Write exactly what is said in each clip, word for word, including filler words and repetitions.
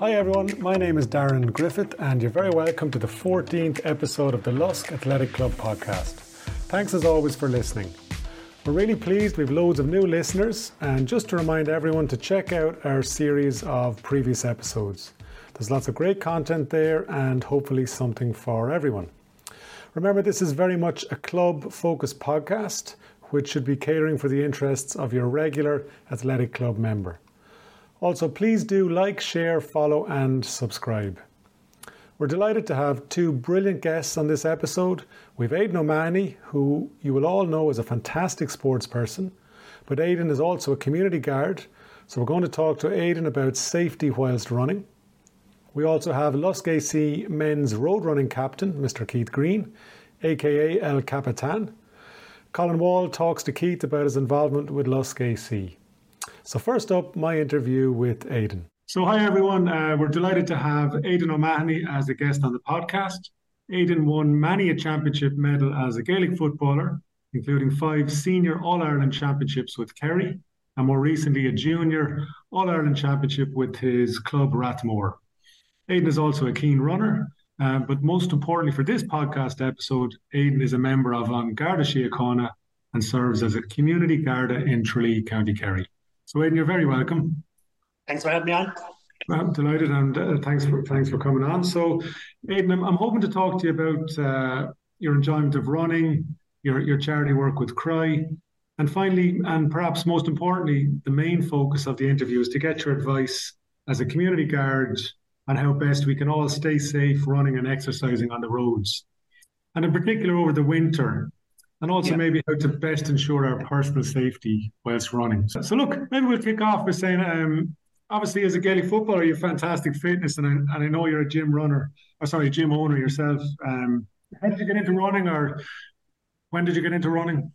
Hi everyone, my name is Darren Griffith and you're very welcome to the fourteenth episode of the Lusk Athletic Club podcast. Thanks as always for listening. We're really pleased we've loads of new listeners, and just to remind everyone to check out our series of previous episodes. There's lots of great content there and hopefully something for everyone. Remember, this is very much a club-focused podcast which should be catering for the interests of your regular athletic club member. Also, please do like, share, follow and subscribe. We're delighted to have two brilliant guests on this episode. We've Aidan O'Mahony, who you will all know is a fantastic sports person, but Aidan is also a community guard, so we're going to talk to Aidan about safety whilst running. We also have Lusk A C men's road running captain, Mister Keith Green, aka El Capitan. Colin Wall talks to Keith about his involvement with Lusk A C. So first up, my interview with Aidan. So hi everyone, uh, we're delighted to have Aidan O'Mahony as a guest on the podcast. Aidan won many a championship medal as a Gaelic footballer, including five senior All-Ireland championships with Kerry, and more recently a junior All-Ireland championship with his club Rathmore. Aidan is also a keen runner, uh, but most importantly for this podcast episode, Aidan is a member of An Garda Síochána and serves as a community Garda in Tralee, County Kerry. So Aidan, you're very welcome. Thanks for having me on. I'm delighted, and uh, thanks for thanks for coming on. So Aidan, I'm, I'm hoping to talk to you about uh, your enjoyment of running, your your charity work with C R I, and finally, and perhaps most importantly, the main focus of the interview is to get your advice as a community guard on how best we can all stay safe running and exercising on the roads, and in particular over the winter. And also yeah. maybe how to best ensure our personal safety whilst running. So, so look, maybe we'll kick off by saying, um, obviously as a Gaelic footballer, you have fantastic fitness, and I, and I know you're a gym runner, or sorry, gym owner yourself. Um, how did you get into running, or when did you get into running?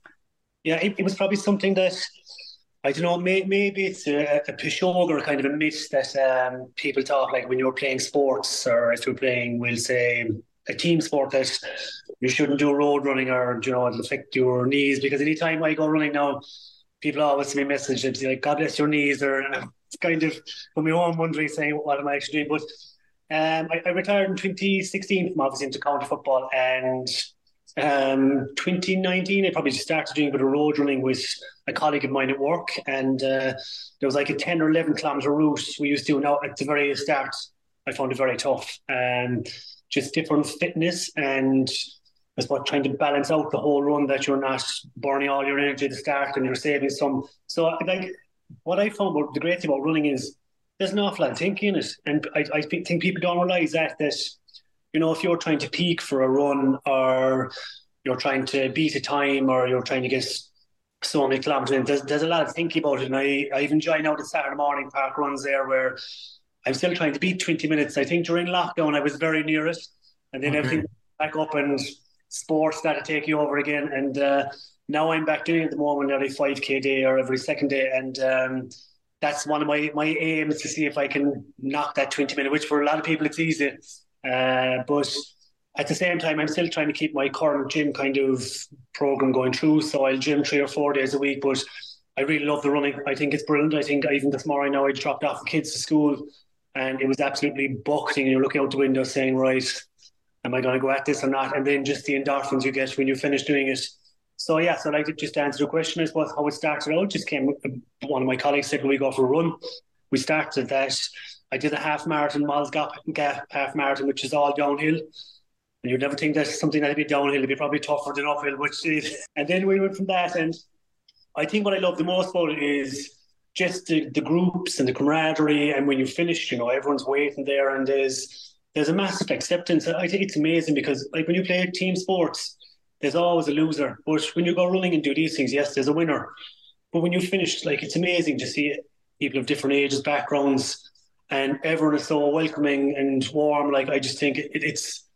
Yeah, it, it was probably something that, I don't know, may, maybe it's a, a pushover kind of a myth that um, people talk, like when you're playing sports, or if you're playing, we'll say, a team sport, that you shouldn't do road running, or, you know, it'll affect your knees. Because any time I go running now, people always send me messages like, God bless your knees, or it's kind of from your own wondering, saying, what am I actually doing? But um, I, I retired in twenty sixteen from obviously into county football, and um, twenty nineteen I probably just started doing a bit of road running with a colleague of mine at work, and uh, there was like a ten or eleven kilometre route we used to do. Now at the very start I found it very tough, and um, just different fitness, and as what trying to balance out the whole run, that you're not burning all your energy at the start and you're saving some. So I think what I found about the great thing about running is there's an awful lot of thinking in it, and I, I think people don't realise that, that you know, if you're trying to peak for a run, or you're trying to beat a time, or you're trying to get so many kilometres in, there's, there's a lot of thinking about it. And I, I've enjoyed now the Saturday morning park runs there, where I'm still trying to beat twenty minutes. I think during lockdown I was very near it, and then okay. everything went back up and sports started taking over again. And uh, now I'm back doing it at the moment every five K day or every second day. And um, that's one of my, my aims, to see if I can knock that twenty minute, which for a lot of people it's easy. Uh, but at the same time, I'm still trying to keep my current gym kind of program going through. So I'll gym three or four days a week, but I really love the running. I think it's brilliant. I think even this morning now I dropped off the kids to school, and it was absolutely bucketing. You're looking out the window saying, right, am I going to go at this or not? And then just the endorphins you get when you finish doing it. So, yeah, so I'd like to just answer the question, I suppose, how it started out. Just came, one of my colleagues said, when we go for a run, we started that. I did a half marathon, Moll's Gap, Gap half marathon, which is all downhill. And you'd never think that's something that'd be downhill. It'd be probably tougher than uphill, which is. And then we went from that. And I think what I love the most about it is just the, the groups and the camaraderie, and when you finish, you know, everyone's waiting there, and there's there's a massive acceptance. I think it's amazing, because like when you play team sports, there's always a loser. But when you go running and do these things, yes, there's a winner. But when you finish, like, it's amazing to see people of different ages, backgrounds, and everyone is so welcoming and warm. Like, I just think it, it's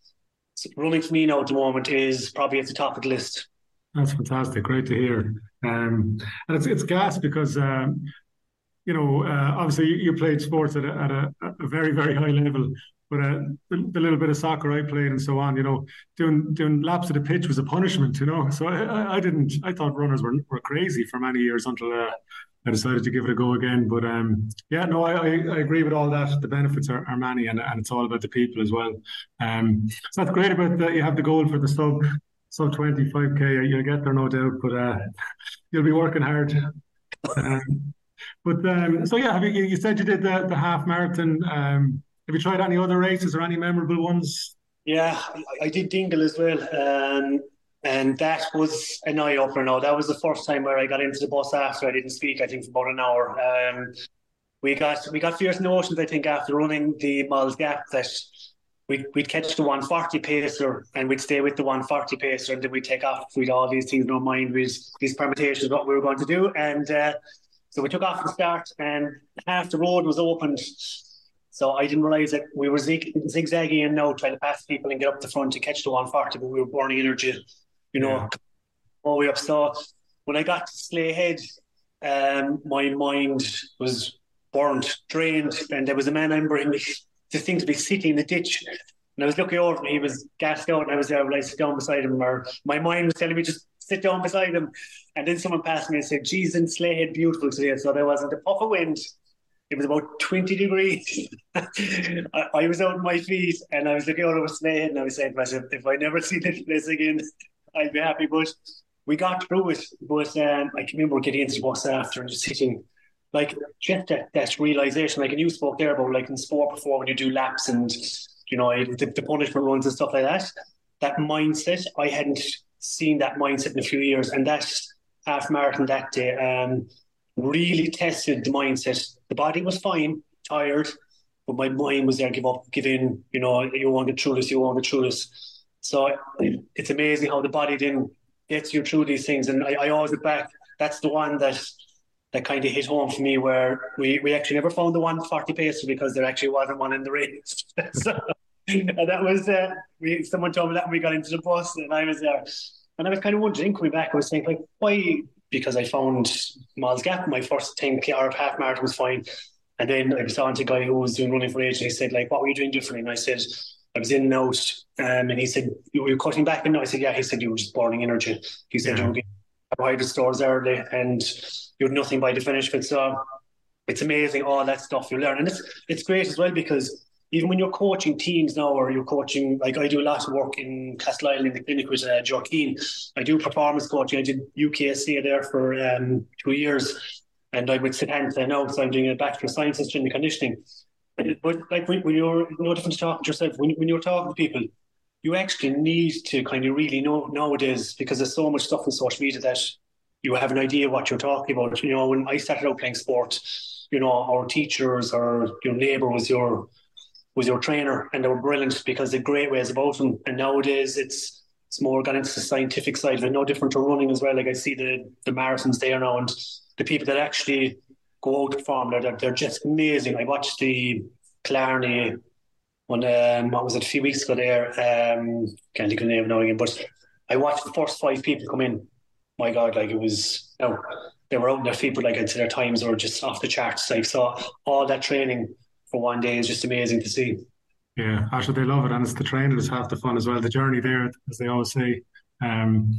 running for me now at the moment is probably at the top of the list. That's fantastic. Great to hear. Um, and it's it's gas because. Um, You know, uh, obviously you played sports at a, at a, a very, very high level, but uh, the, the little bit of soccer I played and so on, you know, doing doing laps of the pitch was a punishment, you know. So I, I didn't, I thought runners were were crazy for many years until uh, I I decided to give it a go again. But um, yeah, no, I, I, I agree with all that. The benefits are, are many, and, and it's all about the people as well. Um, so that's great about that. You have the goal for the sub sub twenty-five K. You'll get there, no doubt, but uh, you'll be working hard. Um, but um, so yeah, have you, you said you did the, the half marathon. Um, have you tried any other races or any memorable ones? Yeah, I, I did Dingle as well. Um, And that was an eye-opener now. That was the first time where I got into the bus after. I didn't speak, I think, for about an hour. Um, we got we got fierce notions, I think, after running the Moll's Gap that we'd, we'd catch the one forty pacer and we'd stay with the one forty pacer, and then we'd take off with all these things in our mind with these permutations of what we were going to do. And uh, so we took off at the start and half the road was opened. So I didn't realise that we were zig- zigzagging and now trying to pass people and get up the front to catch the one forty, but we were burning energy. You know, yeah. all the way up. So when I got to Slea Head, um, my mind was burnt, drained, and there was a man I remember him distinctly sitting in the ditch. And I was looking over, and he was gassed out, and I was there. Will I sit down beside him? Or my mind was telling me just sit down beside him. And then someone passed me and said, "Geez, in Slea Head, beautiful today." So there wasn't a puff of wind. It was about twenty degrees. I, I was out on my feet, and I was looking over Slea Head, and I was saying to myself, "If I never see this place again, I'd be happy." But we got through it. But um, I can remember getting into the bus after and just sitting, like, just that, that realisation, like, and you spoke there about, like, in sport before when you do laps and, you know, the, the punishment runs and stuff like that, that mindset, I hadn't seen that mindset in a few years. And that half marathon that day um, really tested the mindset. The body was fine, tired, but my mind was there, give up, give in, you know, you won't get through this, you won't get through this. So it's amazing how the body then gets you through these things. And I, I always look back, that's the one that that kind of hit home for me, where we, we actually never found the one forty pacer because there actually wasn't one in the race. So and that was, uh, we, someone told me that when we got into the bus and I was there. And I was kind of wondering, coming back, I was thinking, like, why? Because I found Moll's Gap, my first ten K or half marathon was fine. And then I saw a guy who was doing running for age, and he said, like, "What were you doing differently?" And I said, I was in and out, um, and he said, "You were cutting back?" And I said, "Yeah." He said, "You were just burning energy." He said, yeah. "You were getting carbohydrate stores early, and you had nothing by the finish." But so it's amazing all that stuff you learn. And it's it's great as well, because even when you're coaching teams now, or you're coaching, like I do a lot of work in Castleisland in the clinic with uh, Jorkeen. I do performance coaching. I did U K S C A there for um, two years, and I would sit hand there now, so I'm doing a Bachelor of Science in Strength and Conditioning. But like when, when you're no different to talking to yourself, when, when you're talking to people, you actually need to kind of really know nowadays, because there's so much stuff on social media that you have an idea what you're talking about. You know, when I started out playing sport, you know, our teachers or your neighbour was your was your trainer, and they were brilliant because they're great ways about them. And nowadays it's it's more gone into the scientific side. They're no different to running as well. Like I see the the marathons there now, and the people that actually go out to farm, they're, they're just amazing. I watched the Killarney on um, what was it a few weeks ago there, um, can't think of the name now again, but I watched the first five people come in. My God, like it was, you know, they were out in their feet, but like I'd say their times were just off the charts. Like, so all that training for one day is just amazing to see. Yeah, actually they love it, and it's the training is half the fun as well, the journey there, as they always say. Um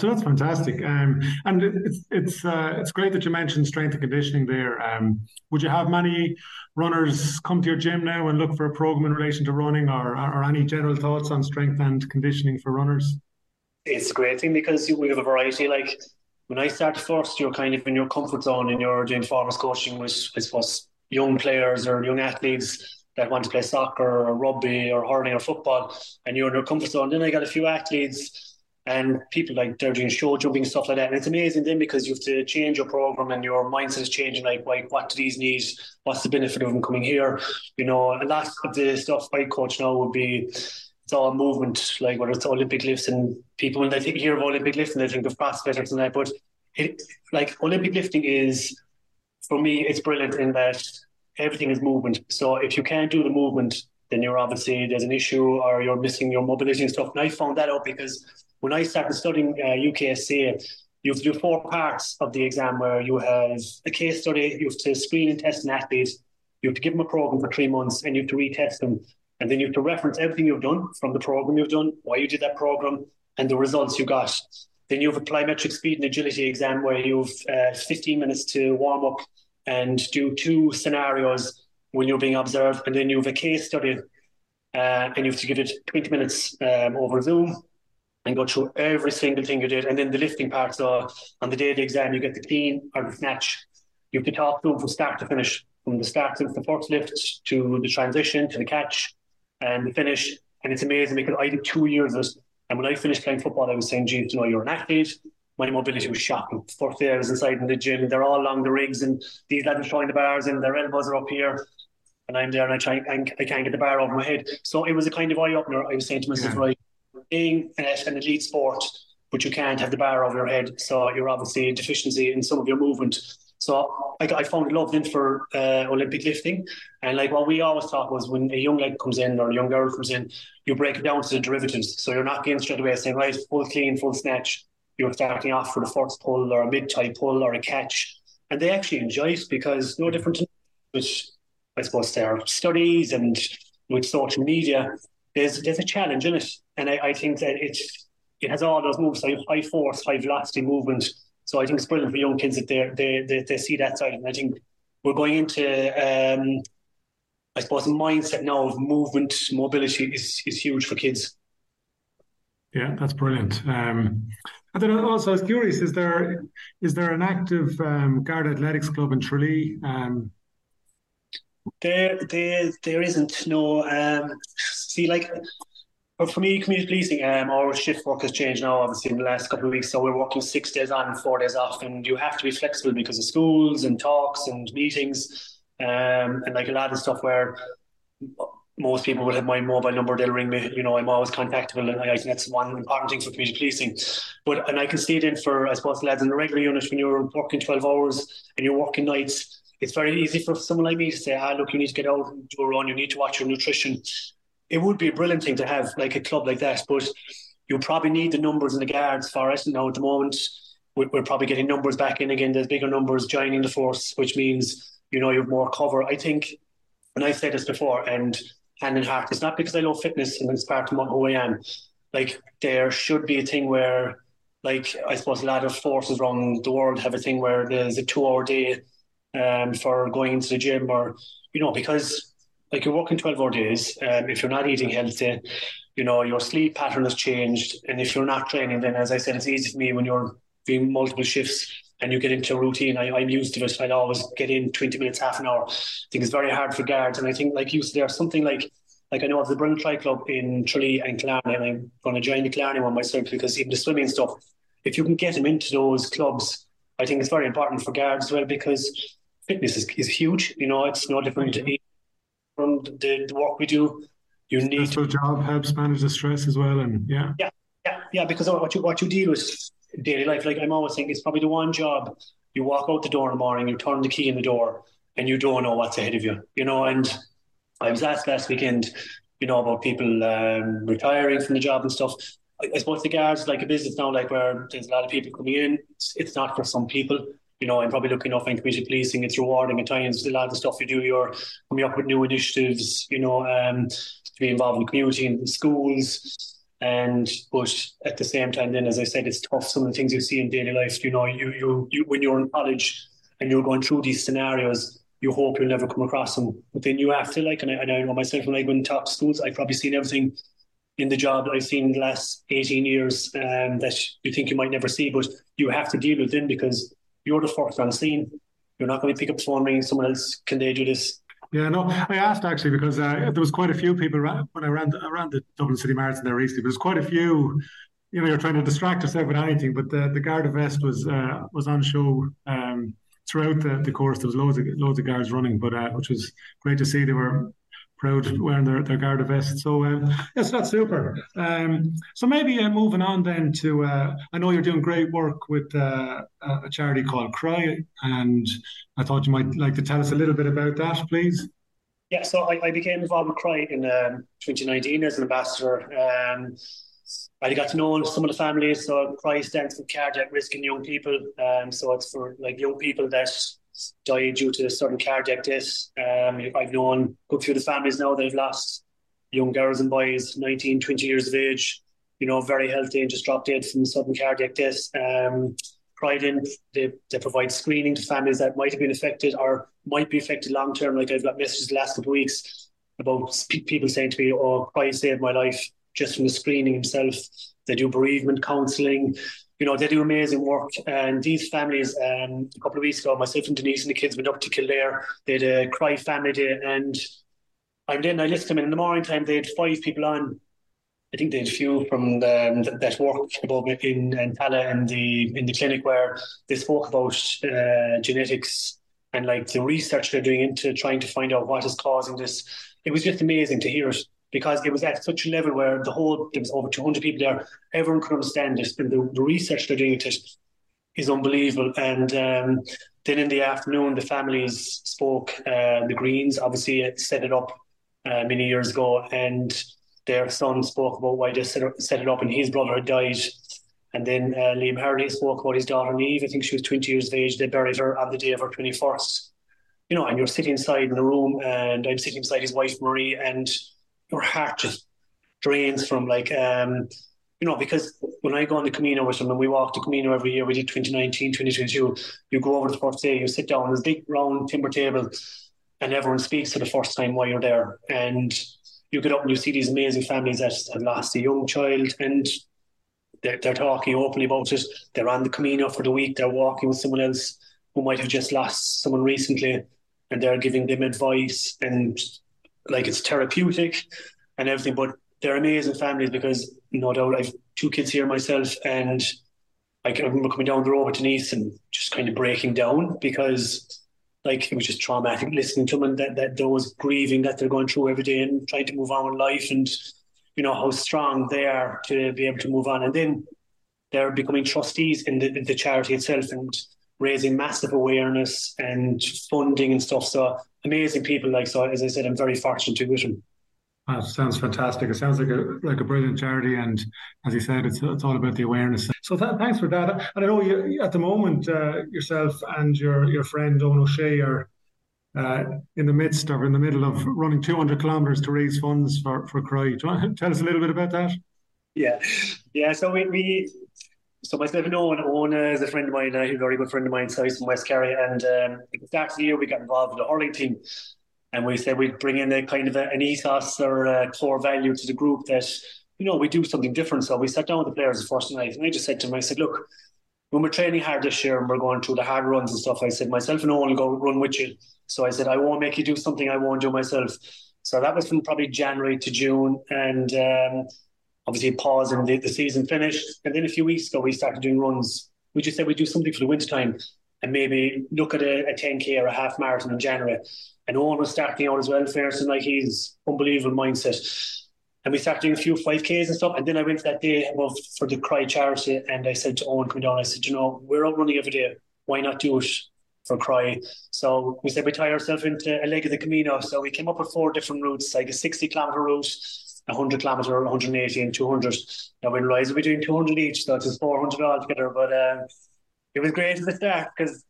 So that's fantastic, um, and it's it's uh, it's great that you mentioned strength and conditioning there. Um, would you have many runners come to your gym now and look for a program in relation to running, or or any general thoughts on strength and conditioning for runners? It's a great thing because we have a variety. Like when I started first, you're kind of in your comfort zone and you're doing performance coaching with, I suppose, young players or young athletes that want to play soccer or rugby or hurling or football, and you're in your comfort zone. Then I got a few athletes. And people like they're doing show jumping, stuff like that. And it's amazing then because you have to change your program and your mindset is changing. Like, like what do these need? What's the benefit of them coming here? You know, a lot of the stuff I coach now would be, it's all movement, like whether it's Olympic lifts, and people when they think, hear of Olympic lifting, they think of CrossFitters and that. But it, like Olympic lifting is, for me, it's brilliant in that everything is movement. So if you can't do the movement, then you're obviously, there's an issue or you're missing your mobility and stuff. And I found that out because when I started studying uh, U K S C A, you have to do four parts of the exam where you have a case study, you have to screen and test an athlete, you have to give them a program for three months and you have to retest them. And then you have to reference everything you've done from the program you've done, why you did that program, and the results you got. Then you have a plyometric speed and agility exam where you have uh, fifteen minutes to warm up and do two scenarios when you're being observed. And then you have a case study uh, and you have to give it twenty minutes um, over Zoom and go through every single thing you did. And then the lifting part. So on the day of the exam, you get the clean or the snatch. You have to talk through from start to finish, from the start of the first lift to the transition to the catch and the finish. And it's amazing because I did two years of this. And when I finished playing football, I was saying, James, you know, you're an athlete. My mobility was shocking. First day I was inside in the gym. They're all along the rigs and these lads are throwing the bars and their elbows are up here. And I'm there and I, try, and I can't get the bar over my head. So it was a kind of eye-opener. I was saying to myself, yeah. right, being an, an elite sport, but you can't have the bar over your head. So you're obviously a deficiency in some of your movement. So I, I found love then for uh, Olympic lifting. And like what we always thought was when a young lad comes in or a young girl comes in, you break it down to the derivatives. So you're not getting straight away saying, right, full clean, full snatch. You're starting off with a first pull or a mid-tie pull or a catch. And they actually enjoy it because no different to which I suppose there are studies and with social media, there's there's a challenge in it. And I, I think that it, it has all those moves, so you have high force, high velocity movement. So I think it's brilliant for young kids that they they they see that side. And I think we're going into, um, I suppose, a mindset now of movement, mobility is, is huge for kids. Yeah, that's brilliant. Um, and then also I was curious, is there is there an active um, Guard Athletics Club in Tralee? Um, there, there, there isn't, no. Um, see, like... But for me, community policing, um, our shift work has changed now, obviously, in the last couple of weeks. So we're working six days on and four days off. And you have to be flexible because of schools and talks and meetings um, and like a lot of stuff where most people would have my mobile number. They'll ring me. You know, I'm always contactable. And I think that's one important thing for community policing. But, and I can see it in for, I suppose, lads in the regular unit when you're working twelve hours and you're working nights. It's very easy for someone like me to say, ah, look, you need to get out and do a run. You need to watch your nutrition. It would be a brilliant thing to have like a club like that, but you probably need the numbers in the guards for us. Now at the moment, we're, we're probably getting numbers back in again. There's bigger numbers joining the force, which means, you know, you have more cover. I think, and I've said this before, and hand in heart, it's not because I love fitness and it's part of who I am. Like there should be a thing where, like I suppose a lot of forces around the world have a thing where there's a two-hour day um, for going into the gym or, you know, because... Like you're working twelve hour days, um, if you're not eating healthy, you know, your sleep pattern has changed. And if you're not training, then as I said, it's easy for me when you're doing multiple shifts and you get into a routine. I, I'm used to it. I'd always get in twenty minutes, half an hour. I think it's very hard for guards. And I think like you said, there's something like, like I know of the Brilliant Tri Club in Tralee and Killarney, and I'm going to join the Killarney one myself because even the swimming stuff, if you can get them into those clubs, I think it's very important for guards as well because fitness is, is huge. You know, it's no different to eat. From the, the work we do, you need stressful to, job helps manage the stress as well, and yeah, yeah, yeah, yeah. Because what you what you deal with daily life, like I'm always saying, it's probably the one job you walk out the door in the morning, you turn the key in the door, and you don't know what's ahead of you, you know. And I was asked last weekend, you know, about people um, retiring from the job and stuff. I, I suppose the guards like a business now, like where there's a lot of people coming in. It's, it's not for some people. You know, I'm probably looking off in community policing. It's rewarding at times. A lot of the stuff you do, you're coming up with new initiatives, you know, um, to be involved in the community and the schools. And but at the same time, then, as I said, it's tough. Some of the things you see in daily life, you know, you you, you when you're in college and you're going through these scenarios, you hope you'll never come across them. But then you have to, like, and I, and I know myself, when I go in top schools, I've probably seen everything in the job that I've seen in the last eighteen years um, that you think you might never see, but you have to deal with them because you're the first on scene. You're not going to pick up the phone ringing someone else. Can they do this? Yeah, no. I asked actually because uh, there was quite a few people around, when I ran the, around the Dublin City Marathon there recently. There was quite a few. You know, you're trying to distract yourself with anything, but the, the Garda vest was uh, was on show um, throughout the, the course. There was loads of loads of guards running, but uh, which was great to see. They were proud wearing their, their Garda vest. So um, yes, that's super. Um, so maybe uh, moving on then to, uh, I know you're doing great work with uh, a charity called Cry, and I thought you might like to tell us a little bit about that, please. Yeah, so I, I became involved with Cry in um, twenty nineteen as an ambassador. Um, I got to know some of the families. So Cry stands for Cardiac Risk in Young People. Um, so it's for like young people that died due to certain cardiac deaths. Um, I've known a good few of the families now that have lost young girls and boys, nineteen, twenty years of age, you know, very healthy and just dropped dead from sudden cardiac death. Um, Pride in, they, they provide screening to families that might have been affected or might be affected long term. Like, I've got messages the last couple of weeks about people saying to me, oh, Pride saved my life just from the screening himself. They do bereavement counselling. You know, they do amazing work. And these families, um, a couple of weeks ago, myself and Denise and the kids went up to Kildare. They had a Cry Family Day. And and then I listed them in the morning time. They had five people on. I think they had a few from the, that work in Antala in the in the clinic, where they spoke about uh, genetics and like the research they're doing into trying to find out what is causing this. It was just amazing to hear it, because it was at such a level where the whole, there was over two hundred people there, everyone could understand this, and the, the research they're doing into it is unbelievable. And um, then in the afternoon, the families spoke. Uh, the Greens obviously set it up uh, many years ago, and their son spoke about why they set, up, set it up, and his brother had died. And then uh, Liam Hardy spoke about his daughter Neve. I think she was twenty years of age. They buried her on the day of her twenty-first. You know, and you're sitting inside in the room, and I'm sitting beside his wife Marie, and your heart just drains from, like, um, you know, because when I go on the Camino with them, and we walk the Camino every year, we did twenty nineteen, twenty twenty-two, you go over the first day, you sit down, there's a big round timber table, and everyone speaks for the first time while you're there. And you get up and you see these amazing families that have lost a young child, and they're, they're talking openly about it. They're on the Camino for the week. They're walking with someone else who might have just lost someone recently, and they're giving them advice, and like, it's therapeutic and everything. But they're amazing families, because no doubt I've two kids here myself, and I can remember coming down the road with Denise and just kind of breaking down, because like, it was just traumatic listening to them, and that, that those grieving that they're going through every day and trying to move on in life, and, you know, how strong they are to be able to move on. And then they're becoming trustees in the, the charity itself, and raising massive awareness and funding and stuff. So amazing people. Like, so as I said, I'm very fortunate to be with them. That sounds fantastic. It sounds like a like a brilliant charity, and as you said, it's it's all about the awareness. So th- thanks for that. And I know you, at the moment, uh, yourself and your your friend Owen O'Shea are uh, in the midst or in the middle of running two hundred kilometres to raise funds for for Cry. Do you want to tell us a little bit about that? Yeah, yeah. So we, we so myself and Owen. Owen is a friend of mine, a very good friend of mine. So he's from West Kerry, and um, at the start of the year we got involved with the hurling team. And we said we'd bring in a kind of a, an ethos or a core value to the group that, you know, we do something different. So we sat down with the players the first night, and I just said to them, I said, look, when we're training hard this year and we're going through the hard runs and stuff, I said, myself and Owen will go run with you. So I said, I won't make you do something I won't do myself. So that was from probably January to June. And um, obviously paused and the, the season finished. And then a few weeks ago, we started doing runs. We just said we'd do something for the wintertime and maybe look at a, a ten K or a half marathon in January. And Owen was starting out as well, first, and like, he's unbelievable mindset. And we started doing a few five Ks and stuff. And then I went that day above for the Cry charity, and I said to Owen, come down, I said, you know, we're out running every day. Why not do it for Cry? So we said we tie ourselves into a leg of the Camino. So we came up with four different routes, like a sixty kilometre route, one hundred kilometre, one hundred eighty and two hundred. Now we realised we're doing two hundred each, so it's just four hundred altogether. But uh, it was great at the start, because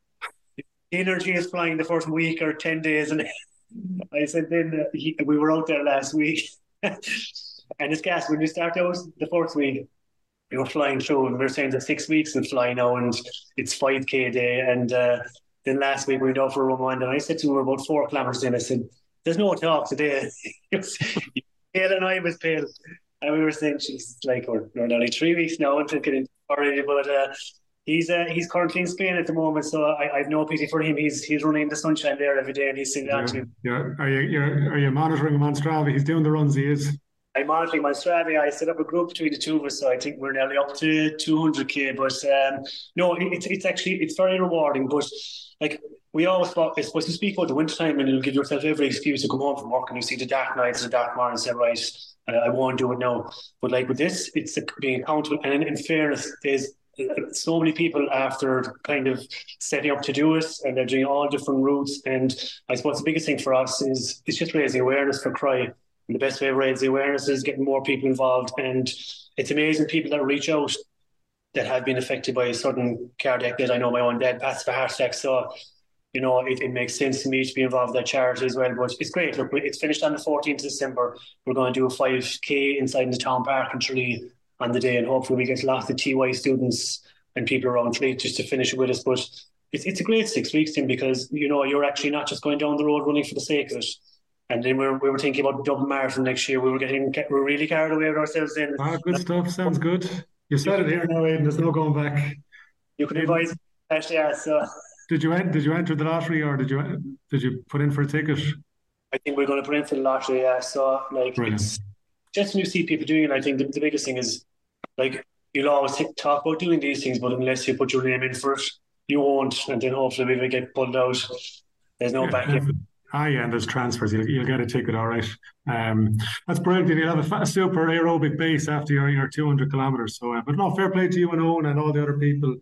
energy is flying the first week or ten days. And I said then uh, he, we were out there last week and it's gas. When you start out the fourth week, you're flying through, and we we're saying that six weeks and fly now, and it's five K a day. And uh, then last week we went out for a run, and I said to him, we're about four kilometres in. I said, there's no talk today. Pale and I was pale. And we were saying, she's like, we're, we're only three weeks now until getting already, but uh, He's uh, he's currently in Spain at the moment, so I, I have no pity for him. He's he's running in the sunshine there every day, and he's sitting actually. Yeah, are you you're, are you monitoring him on Strava? He's doing the runs. He is. I'm monitoring on Strava. I set up a group between the two of us, so I think we're nearly up to two hundred K. But um, no, it, it's it's actually it's very rewarding. But like, we always thought, I suppose you speak about the wintertime, and you'll give yourself every excuse to come home from work, and you see the dark nights, the dark mornings, and say, right, I won't do it now. But like with this, it's being accountable, and in, in fairness, there's so many people after kind of setting up to do it, and they're doing all different routes. And I suppose the biggest thing for us is it's just raising awareness for Cry. And the best way to raise the awareness is getting more people involved. And it's amazing people that reach out that have been affected by a sudden cardiac death. I know my own dad passed for heart attack, so you know it, it makes sense to me to be involved with that charity as well. But it's great. Look, it's finished on the fourteenth of December. We're going to do a five K inside the town park in Tralee. on the day, and hopefully we get lots of T Y students and people around Tralee just to finish with us. But it's it's a great six weeks team, because you know you're actually not just going down the road running for the sake of it. And then we were, we were thinking about Dublin Marathon next year. We were getting we were really carried away with ourselves then. Ah, good stuff. Sounds good. You've said it here now, Aidan. There's no going back. You can advise actually, yeah, so. Did you did you enter the lottery, or did you did you put in for a ticket? I think we're going to put in for the lottery. Yeah, so like Brilliant. It's just when you see people doing it. I think the, the biggest thing is, like, you'll always talk about doing these things, but unless you put your name in for it, you won't. And then hopefully we will get pulled out. There's no yeah, back in. Ah, yeah, and there's transfers. You'll, you'll get a ticket, all right. Um, that's brilliant. You'll have a fa- super aerobic base after your, your two hundred kilometres. So, uh, but no, fair play to you and Owen and all the other people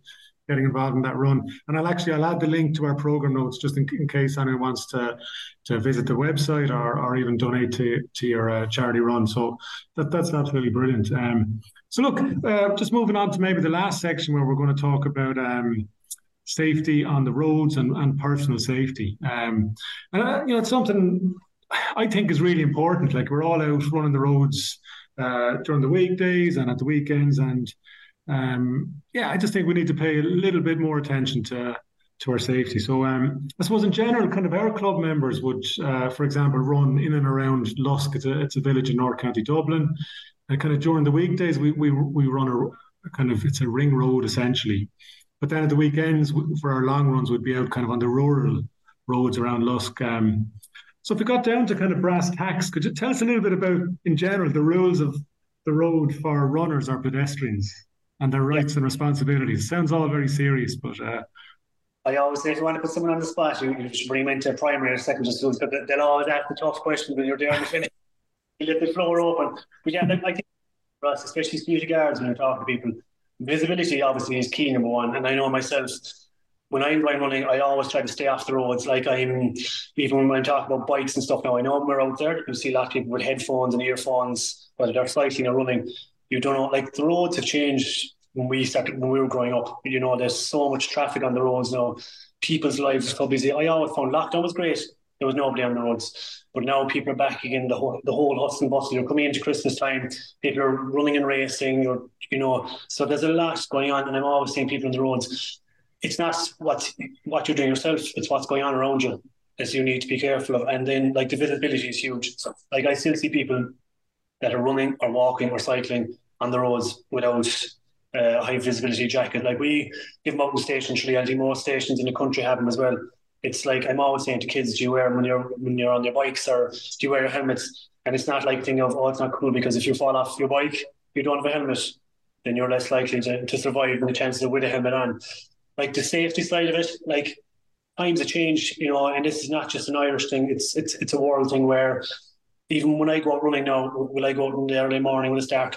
getting involved in that run. And I'll actually, I'll add the link to our programme notes, just in, in case anyone wants to to visit the website or or even donate to, to your uh, charity run. So that that's absolutely brilliant. Um, so look, uh, just moving on to maybe the last section where we're going to talk about um, safety on the roads and, and personal safety. Um, and, uh, you know, it's something I think is really important. Like, we're all out running the roads uh, during the weekdays and at the weekends. And um, yeah, I just think we need to pay a little bit more attention to to our safety. So um, I suppose in general, kind of our club members would, uh, for example, run in and around Lusk. It's a, it's a village in North County Dublin. And kind of during the weekdays, we we, we run a, a kind of, it's a ring road essentially. But then at the weekends, for our long runs, we'd be out kind of on the rural roads around Lusk. Um, so if we got down to kind of brass tacks, could you tell us a little bit about, in general, the rules of the road for runners or pedestrians and their rights yeah. and responsibilities? It sounds all very serious, but... Uh, I always say, if you want to put someone on the spot, you, you should bring them into primary or secondary schools, because they'll always ask the tough questions when you're there and you finish. You let the floor open. But yeah, I think for us, especially security guards, when you're talking to people, visibility obviously is key, number one. And I know myself, when I'm running, I always try to stay off the roads. Like, I'm, even when I talk about bikes and stuff now, I know we're out there, you see a lot of people with headphones and earphones, whether they're cycling or running. You don't know, like, the roads have changed when we started, when we were growing up. You know, there's so much traffic on the roads now. People's lives are so busy. I always found lockdown was great. There was nobody on the roads. But now people are back again, the whole, the whole hustle and bustle. You're coming into Christmas time, people are running and racing, or, you know, so there's a lot going on, and I'm always seeing people on the roads. It's not what, what you're doing yourself, it's what's going on around you that you need to be careful of. And then, like, the visibility is huge. So, like, I still see people that are running or walking or cycling on the roads without a uh, high visibility jacket. Like, we give them out in stations, really. I think more stations in the country have them as well. It's like, I'm always saying to kids, do you wear them when you're when you're on your bikes, or do you wear your helmets? And it's not like thing of, oh, it's not cool, because if you fall off your bike, you don't have a helmet, then you're less likely to, to survive and the chances of with a helmet on. Like, the safety side of it, like, times have changed, you know, and this is not just an Irish thing, it's it's it's a world thing, where even when I go out running now, will I go out in the early morning when it's dark?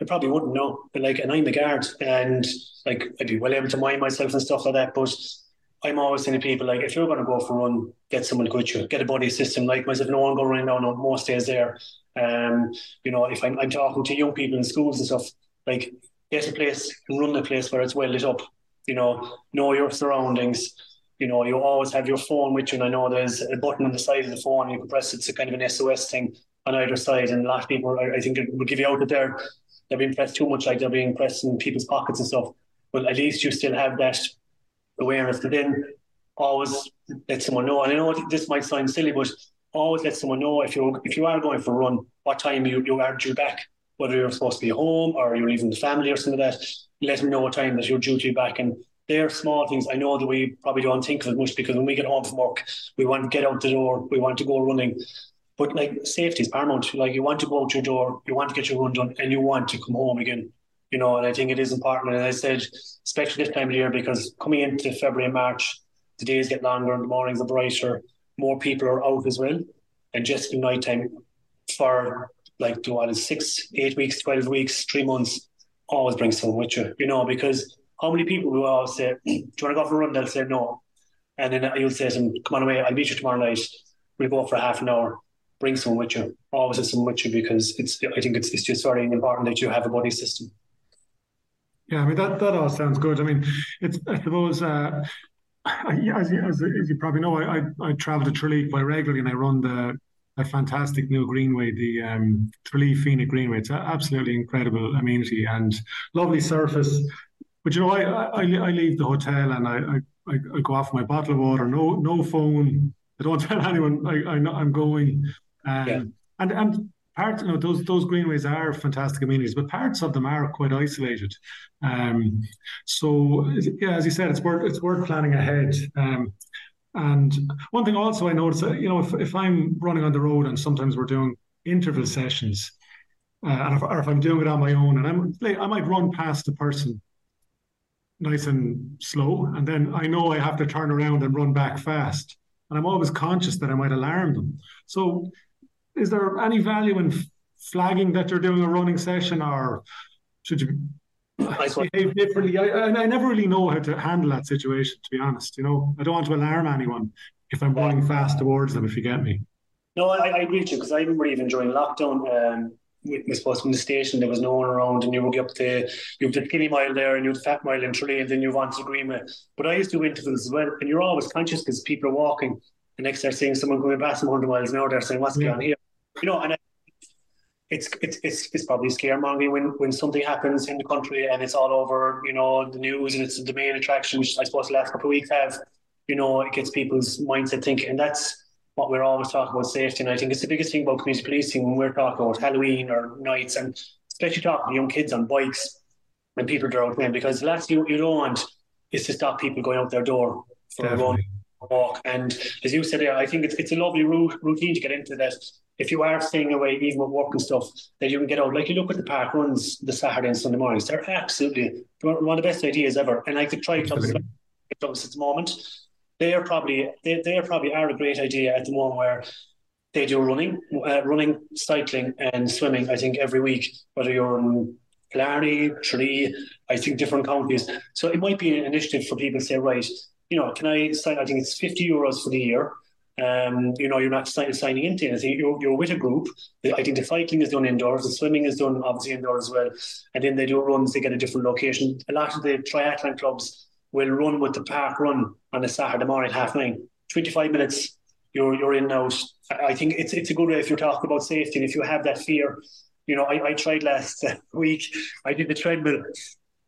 I probably wouldn't know. But like, and I'm a guard, and like, I'd be well able to mind myself and stuff like that, but I'm always saying to people, like, if you're going to go for a run, get someone to go with you, get a buddy system. Like myself, no one go running down on most days there. Um, you know, if I'm, I'm talking to young people in schools and stuff, like, get a place, run a place where it's well lit up. You know, know your surroundings. You know, you always have your phone with you, and I know there's a button on the side of the phone, you can press it. It's a kind of an S O S thing on either side, and a lot of people, I, I think, it would give you out that they're they're being pressed too much, like they're being pressed in people's pockets and stuff. But at least you still have that awareness, but then always let someone know. And I know this might sound silly, but always let someone know if you if you are going for a run, what time you, you are due back, whether you're supposed to be home or you're leaving the family or something like that. Let them know what time that you're due to be back. And they're small things. I know that we probably don't think of it much, because when we get home from work, we want to get out the door, we want to go running. But like, safety is paramount. Like, you want to go out your door, you want to get your run done, and you want to come home again. You know, and I think it is important. And I said, especially this time of year, because coming into February and March, the days get longer and the mornings are brighter. More people are out as well. And just in night time, for like, what is six, eight weeks, twelve weeks, three months, always bring someone with you. You know, because how many people will always say, do you want to go for a run? They'll say no. And then you'll say to them, come on away, I'll meet you tomorrow night. We'll go for half an hour. Bring someone with you. Always have someone with you, because it's. I think it's, it's just very important that you have a buddy system. Yeah, I mean, that, that all sounds good. I mean, it's, I suppose, uh, I, as, as, as you probably know, I I, I travel to Tralee quite regularly, and I run the a fantastic new greenway, the um, Tralee Fina Greenway. It's an absolutely incredible amenity and lovely surface. But you know, I I, I leave the hotel and I, I I go off my bottle of water. No no phone. I don't tell anyone I, I know I'm going. Um, yeah. And and part you know those those greenways are fantastic amenities, but parts of them are quite isolated. Um, so yeah, as you said, it's worth it's worth planning ahead. Um, And one thing also I noticed, you know, if, if I'm running on the road and sometimes we're doing interval sessions, uh, and if, or if I'm doing it on my own, and I'm I might run past a person nice and slow, and then I know I have to turn around and run back fast, and I'm always conscious that I might alarm them. So, is there any value in flagging that you're doing a running session, or should you behave differently? I, I never really know how to handle that situation, to be honest. You know, I don't want to alarm anyone if I'm running fast towards them, if you get me. No, I, I agree with you, because I remember even during lockdown, um, with, I suppose from the station, there was no one around, and you would get up to, you have the Killy Mile there, and you have the Fat Mile in Tralee, and then you want to Greenway. But I used to do intervals as well, and you're always conscious because people are walking, and next they're seeing someone going past them one hundred miles an hour, they're saying, what's yeah. going on here? You know, and I It's it's it's it's probably scaremongering when, when something happens in the country and it's all over, you know, the news, and it's the main attraction, which I suppose the last couple of weeks have, you know, it gets people's mindset thinking. And that's what we're always talking about, safety. And I think it's the biggest thing about community policing when we're talking about Halloween or nights, and especially talking to young kids on bikes and people that are out there, because the last thing you, you don't want is to stop people going out their door for Definitely. a run or walk. And as you said, I think it's it's a lovely routine to get into that. If you are staying away, even with work and stuff, then you can get out. Like, you look at the park runs the Saturday and Sunday mornings. They're absolutely one of the best ideas ever. And like the tri-clubs at the moment, they are probably they, they are probably are a great idea at the moment, where they do running, uh, running, cycling and swimming, I think, every week, whether you're in Killarney, Tralee, I think different counties. So it might be an initiative for people to say, right, you know, can I sign, I think it's fifty euros for the year. Um, you know, you're not sign, signing into anything. You're, you're with a group. I think the cycling is done indoors. The swimming is done, obviously, indoors as well. And then they do runs. They get a different location. A lot of the triathlon clubs will run with the park run on a Saturday morning, half nine. twenty-five minutes, you're you're in and out. I think it's it's a good way if you're talking about safety. And if you have that fear, you know, I, I tried last week. I did the treadmill.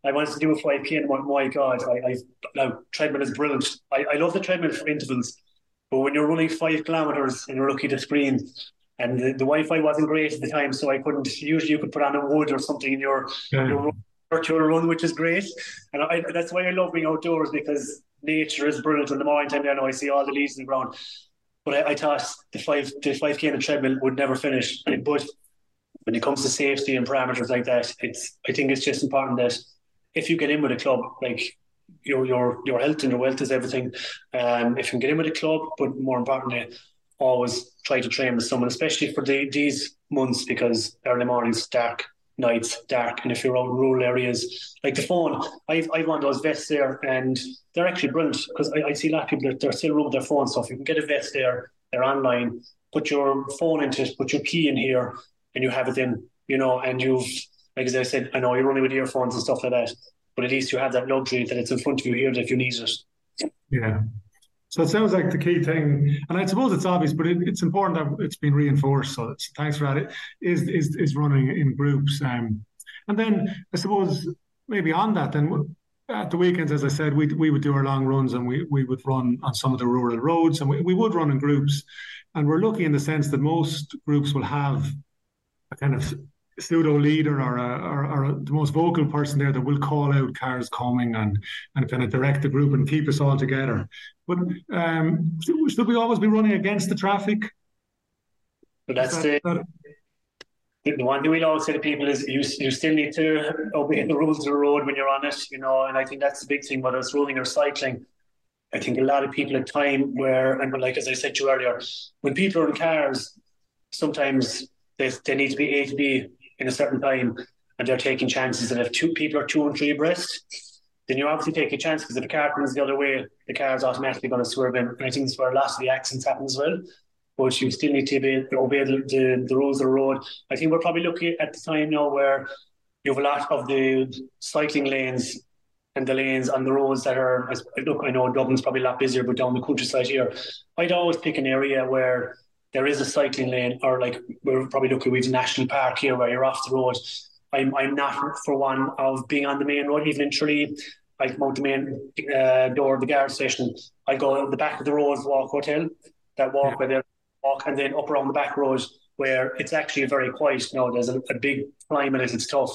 I wanted to do a five K and went, my God, I, I no, treadmill is brilliant. I, I love the treadmill for intervals. But when you're running five kilometres and you're lucky to screen, and the, the Wi-Fi wasn't great at the time, so I couldn't, usually you could put on a wood or something in your, yeah. your virtual run, which is great. And I, that's why I love being outdoors, because nature is brilliant in the morning time. I know I see all the leaves in the ground. But I, I thought the, five, the five K on the treadmill would never finish. But when it comes to safety and parameters like that, it's I think it's just important that if you get in with a club, like, Your your your health and your wealth is everything. Um, if you can get in with a club, but more importantly, always try to train with someone, especially for the, these months, because early mornings, dark, nights, dark, and if you're out in rural areas, like the phone, I've I've one of those vests there, and they're actually brilliant, because I, I see a lot of people that they're still rubbing their phone stuff. You can get a vest there, they're online. Put your phone into it, put your key in here, and you have it in. You know, and you've, like as I said, I know you're running with earphones and stuff like that. But at least you have that luxury that it's in front of you here, that if you need it. Yeah. So it sounds like the key thing, and I suppose it's obvious, but it, it's important that it's been reinforced. So it's, thanks for that. It is is is running in groups, um, and then I suppose maybe on that, then at the weekends, as I said, we we would do our long runs, and we we would run on some of the rural roads, and we, we would run in groups, and we're lucky in the sense that most groups will have a kind of pseudo leader or, a, or, or a, the most vocal person there that will call out cars coming and, and kind of direct the group and keep us all together. But um, should we always be running against the traffic? But that's that, the, that... the one thing we always say to people is you you still need to obey the rules of the road when you're on it, you know, and I think that's the big thing, whether it's running or cycling. I think a lot of people at time where, and like as I said to you earlier, when people are in cars, sometimes they, they need to be A to B in a certain time, and they're taking chances that if two people are two and three abreast, then you obviously take a chance, because if a car comes the other way, the car's automatically going to swerve in. And I think that's where a lot of the accidents happen as well. But you still need to obey, obey the, the, the rules of the road. I think we're probably looking at the time now where you have a lot of the cycling lanes and the lanes on the roads that are, look, I know Dublin's probably a lot busier, but down the countryside here, I'd always pick an area where there is a cycling lane, or like we're probably looking, we've a national park here where you're off the road. I'm I'm not for one of being on the main road, even in Tralee. I come out the main uh, door of the guard station. I go on the back of the road, walk hotel, that walk yeah. where they walk, and then up around the back road where it's actually very quiet. You know, there's a, a big climb and it's tough,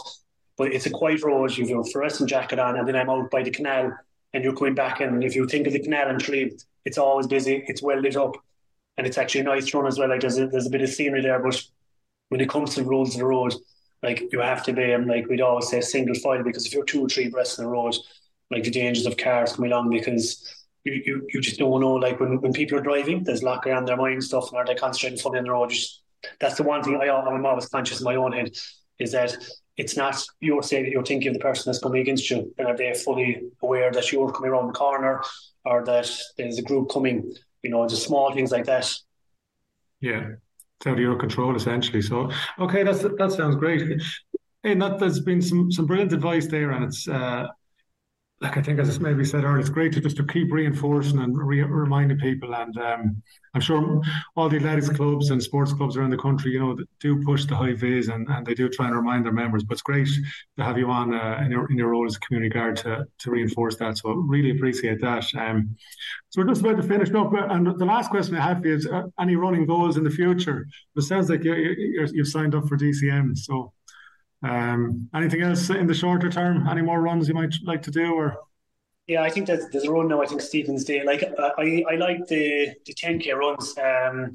but it's a quiet road. You've your fluorescent jacket on, and then I'm out by the canal, and you're coming back in. And if you think of the canal in Tralee, it's always busy. It's well lit up, and it's actually a nice run as well. Like there's a, there's a bit of scenery there, but when it comes to the rules of the road, like you have to be, um, like we'd always say, single file, because if you're two or three breaths in a road, like the dangers of cars come along, because you, you, you just don't know. Like when, when people are driving, there's locker on their mind and stuff, and are they concentrating fully on the road? Just, that's the one thing I, I'm always conscious in my own head, is that it's not you're saying you're thinking of the person that's coming against you, and are they fully aware that you're coming around the corner, or that there's a group coming? You know, just small things like that. Yeah, it's out of your control essentially. So okay, that's that sounds great. Hey, that there's been some some brilliant advice there, and it's. Uh, Like I think, as maybe said earlier, it's great to just to keep reinforcing and re- reminding people. And um, I'm sure all the athletics clubs and sports clubs around the country, you know, do push the high vis, and, and they do try and remind their members. But it's great to have you on uh, in, your, in your role as a community guard to, to reinforce that. So really appreciate that. Um, so we're just about to finish up. And the last question I have for you is, uh, any running goals in the future? It sounds like you're, you're, you've signed up for D C M, so... Um, anything else in the shorter term? Any more runs you might like to do? Or yeah, I think there's, there's a run now. I think Stephen's Day. Like uh, I, I like the the ten K runs. Um,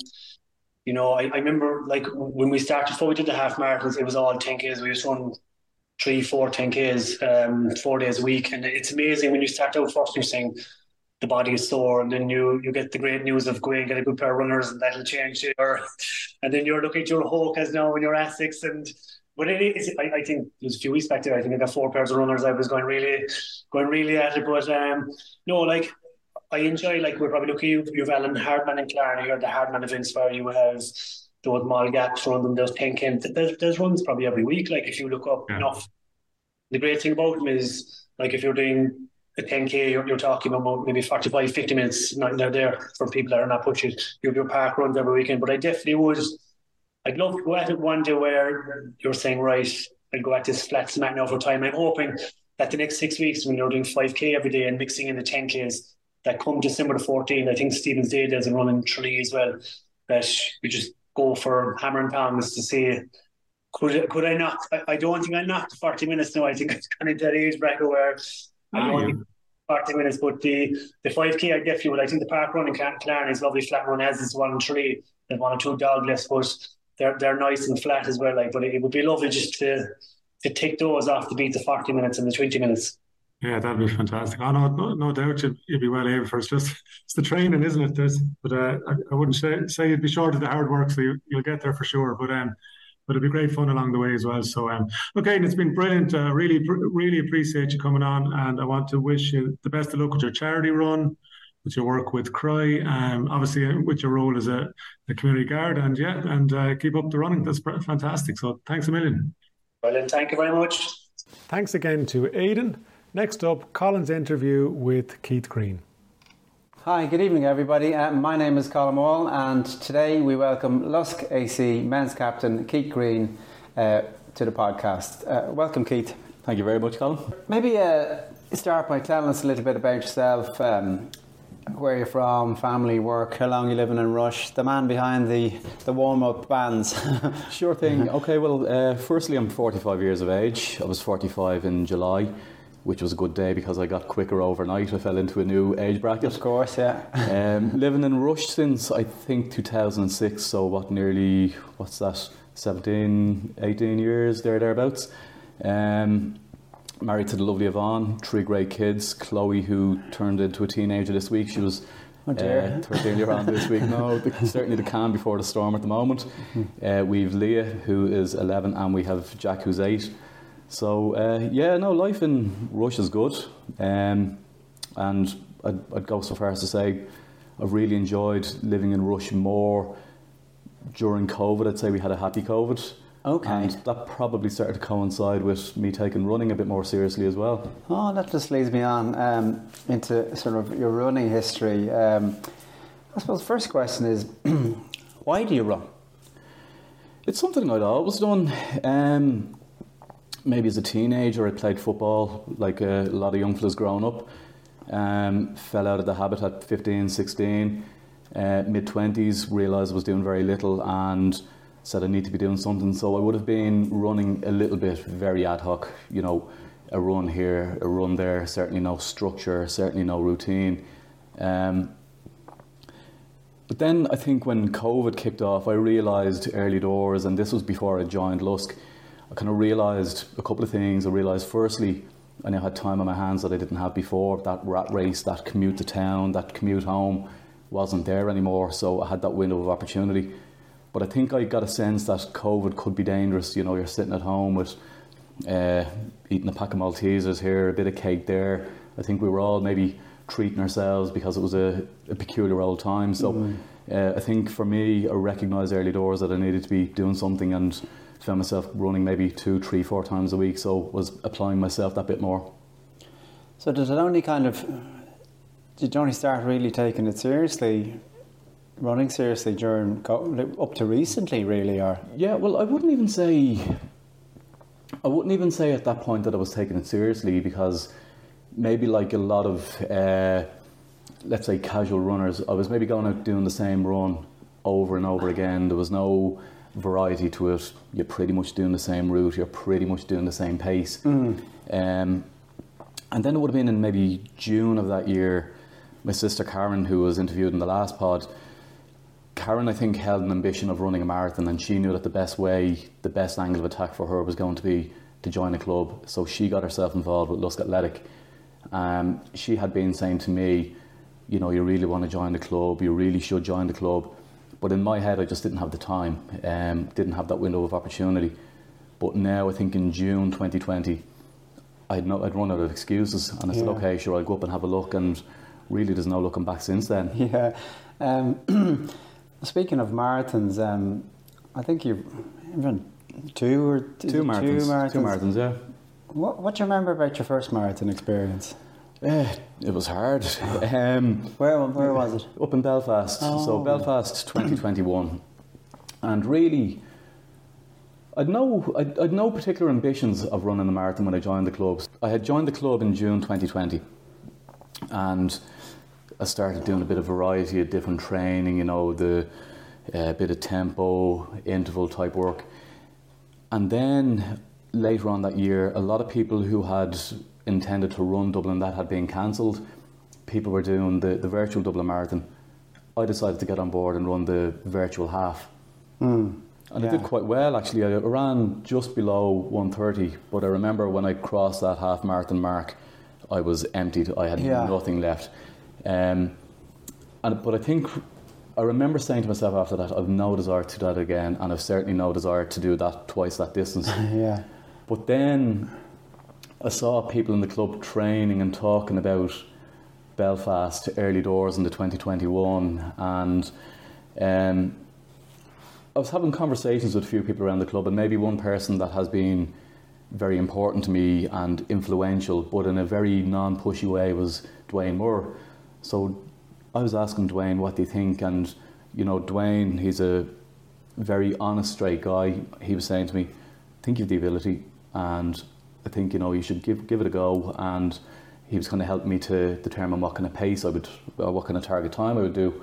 you know, I, I remember like when we started, before we did the half marathons, it was all ten Ks. We used to run three, four ten Ks, um, four days a week, and it's amazing when you start out first. You're saying the body is sore, and then you you get the great news of going and get a good pair of runners, and that'll change you. Or, and then you're looking at your Hokas now and your Asics and. But it is, I, I think it was a few weeks back there, I think I got four pairs of runners. I was going really, going really at it. But um, no, like I enjoy, like we're probably looking, you've, you've Alan Hardman and Killarney here, the Hardman events where you have those Moll's Gap from them, those ten K. There's, there's runs probably every week. Like if you look up yeah. enough, the great thing about them is like if you're doing a ten K, you're, you're talking about maybe forty-five, fifty minutes. Now they're there for people that are not put you. You have your park runs every weekend. But I definitely would. I'd love to go at it one day where you're saying, right, I'll go at this flat smack now for time. I'm hoping that the next six weeks when you're doing five K every day and mixing in the ten Ks, that come December the fourteenth, I think Stephen's Day does a run in Tralee as well, that you just go for hammer and pounds to see, could could I knock? I, I don't think I knocked forty minutes now. I think it's kind of that age bracket where I don't think forty minutes, but the, the five K I definitely would. I think the park run in Killarney is lovely flat run, as is one in Tralee. There's one or two dog less, but They're they're nice and flat as well, like. But it, it would be lovely just to to take those off to beat the forty minutes and the twenty minutes. Yeah, that'd be fantastic. I oh, no, no, no doubt you'd, you'd be well able for it. It's just it's the training, isn't it? There's, but uh, I, I wouldn't say say you'd be short of the hard work, so you, you'll get there for sure. But um, but it'd be great fun along the way as well. So um, okay, and it's been brilliant. Uh, really, really appreciate you coming on, and I want to wish you the best of luck with your charity run, with your work with C R Y, um, obviously with your role as a, a community guard, and yeah, and uh, keep up the running. That's fantastic. So thanks a million. Brilliant. Thank you very much. Thanks again to Aidan. Next up, Colin's interview with Keith Green. Hi, good evening, everybody. Uh, my name is Colin Wall, and today we welcome Lusk A C men's captain Keith Green uh, to the podcast. Uh, welcome, Keith. Thank you very much, Colin. Maybe uh, start by telling us a little bit about yourself. Um, Where you're from, family, work, how long you living in Rush, the man behind the, the warm-up bands. Sure thing. Okay, well, uh, firstly, I'm forty-five years of age. I was forty-five in July, which was a good day because I got quicker overnight. I fell into a new age bracket. Of course, yeah. um, living in Rush since, I think, two thousand six, so what, nearly, what's that, seventeen, eighteen years, there, thereabouts. Um... Married to the lovely Yvonne, three great kids. Chloe, who turned into a teenager this week, she was oh dear. Uh, thirteen year on this week. No, the, certainly the calm before the storm at the moment. Uh, we've Leah, who is eleven, and we have Jack, who's eight. So uh, yeah, no, life in Rush is good, um, and I'd, I'd go so far as to say I've really enjoyed living in Rush more during COVID. I'd say we had a happy COVID. Okay. And that probably started to coincide with me taking running a bit more seriously as well. Oh, that just leads me on um, into sort of your running history. Um, I suppose the first question is, Why do you run? It's something I'd always done. Um, maybe as a teenager, I played football like a lot of young fellas growing up. Um, fell out of the habit at fifteen, sixteen, uh, mid-twenties, realised I was doing very little and said I need to be doing something. So I would have been running a little bit, very ad hoc, you know, a run here, a run there, certainly no structure, certainly no routine. Um, but then I think when COVID kicked off, I realised early doors, and this was before I joined Lusk, I kind of realised a couple of things. I realised firstly, I now had time on my hands that I didn't have before. That rat race, that commute to town, that commute home wasn't there anymore. So I had that window of opportunity. But I think I got a sense that COVID could be dangerous. You know, you're sitting at home with uh, eating a pack of Maltesers here, a bit of cake there. I think we were all maybe treating ourselves because it was a, a peculiar old time. So mm. uh, I think for me, I recognised early doors that I needed to be doing something, and found myself running maybe two, three, four times a week, so was applying myself that bit more. So did it only kind of, did you only start really taking it seriously, running seriously during, up to recently really, or? Yeah, well, I wouldn't even say, I wouldn't even say at that point that I was taking it seriously, because maybe like a lot of, uh, let's say casual runners, I was maybe going out doing the same run over and over again. There was no variety to it. You're pretty much doing the same route, you're pretty much doing the same pace. Mm. Um, and then it would have been in maybe June of that year, my sister Karen, who was interviewed in the last pod, Karen I think held an ambition of running a marathon, and she knew that the best way, the best angle of attack for her was going to be to join a club. So she got herself involved with Lusk Athletic. Um, she had been saying to me, you know, you really want to join the club, you really should join the club. But in my head, I just didn't have the time, um, didn't have that window of opportunity. But now, I think in June twenty twenty, I'd, no, I'd run out of excuses. And I yeah. said, OK, sure, I'll go up and have a look. And really, there's no looking back since then. Yeah. Um, speaking of marathons, um, I think you've run two or two, two, marathons, two marathons. Two marathons, yeah. What, what do you remember about your first marathon experience? Uh, it was hard. Um, where where was it? Up in Belfast. Oh. So Belfast twenty twenty-one, and really, I'd no I'd, I'd no particular ambitions of running a marathon when I joined the club. I had joined the club in June twenty twenty, and I started doing a bit of variety of different training. You know, the uh, bit of tempo, interval type work, and then later on that year, a lot of people who had intended to run Dublin that had been cancelled. People were doing the, the virtual Dublin Marathon. I decided to get on board and run the virtual half. Mm, and yeah. I did quite well actually. I ran just below one thirty, but I remember when I crossed that half marathon mark, I was emptied. I had yeah. nothing left. Um, and but I think I remember saying to myself after that, I've no desire to do that again, and I've certainly no desire to do that twice that distance. yeah. But then I saw people in the club training and talking about Belfast early doors in the twenty twenty-one, and um, I was having conversations with a few people around the club, and maybe one person that has been very important to me and influential, but in a very non-pushy way, was Dwayne Moore. So I was asking Dwayne, what do you think? And, you know, Dwayne, he's a very honest, straight guy. He was saying to me, I think you have the ability, and I think, you know, you should give give it a go. And he was going to help me to determine what kind of pace I would, or what kind of target time I would do.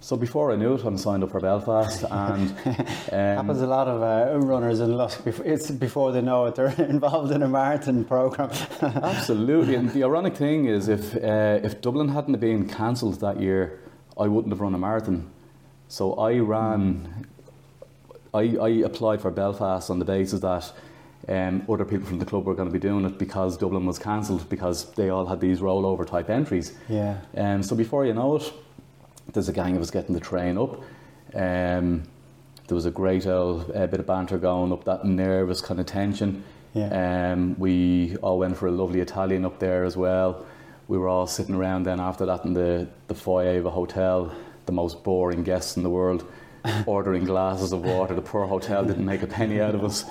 So before I knew it, I'm signed up for Belfast. And um, happens a lot of uh, runners in Lusk. Before, it's before they know it, they're involved in a marathon program. Absolutely. And the ironic thing is, if uh, if Dublin hadn't been cancelled that year, I wouldn't have run a marathon. So I ran. Mm. I I applied for Belfast on the basis that Um, other people from the club were going to be doing it, because Dublin was cancelled, because they all had these rollover type entries. Yeah. Um, so before you know it, there's a gang of us getting the train up. Um, there was a great old uh, bit of banter going up, that nervous kind of tension. Yeah. Um, we all went for a lovely Italian up there as well. We were all sitting around then after that in the, the foyer of a hotel, the most boring guests in the world, ordering glasses of water. The poor hotel didn't make a penny out of us.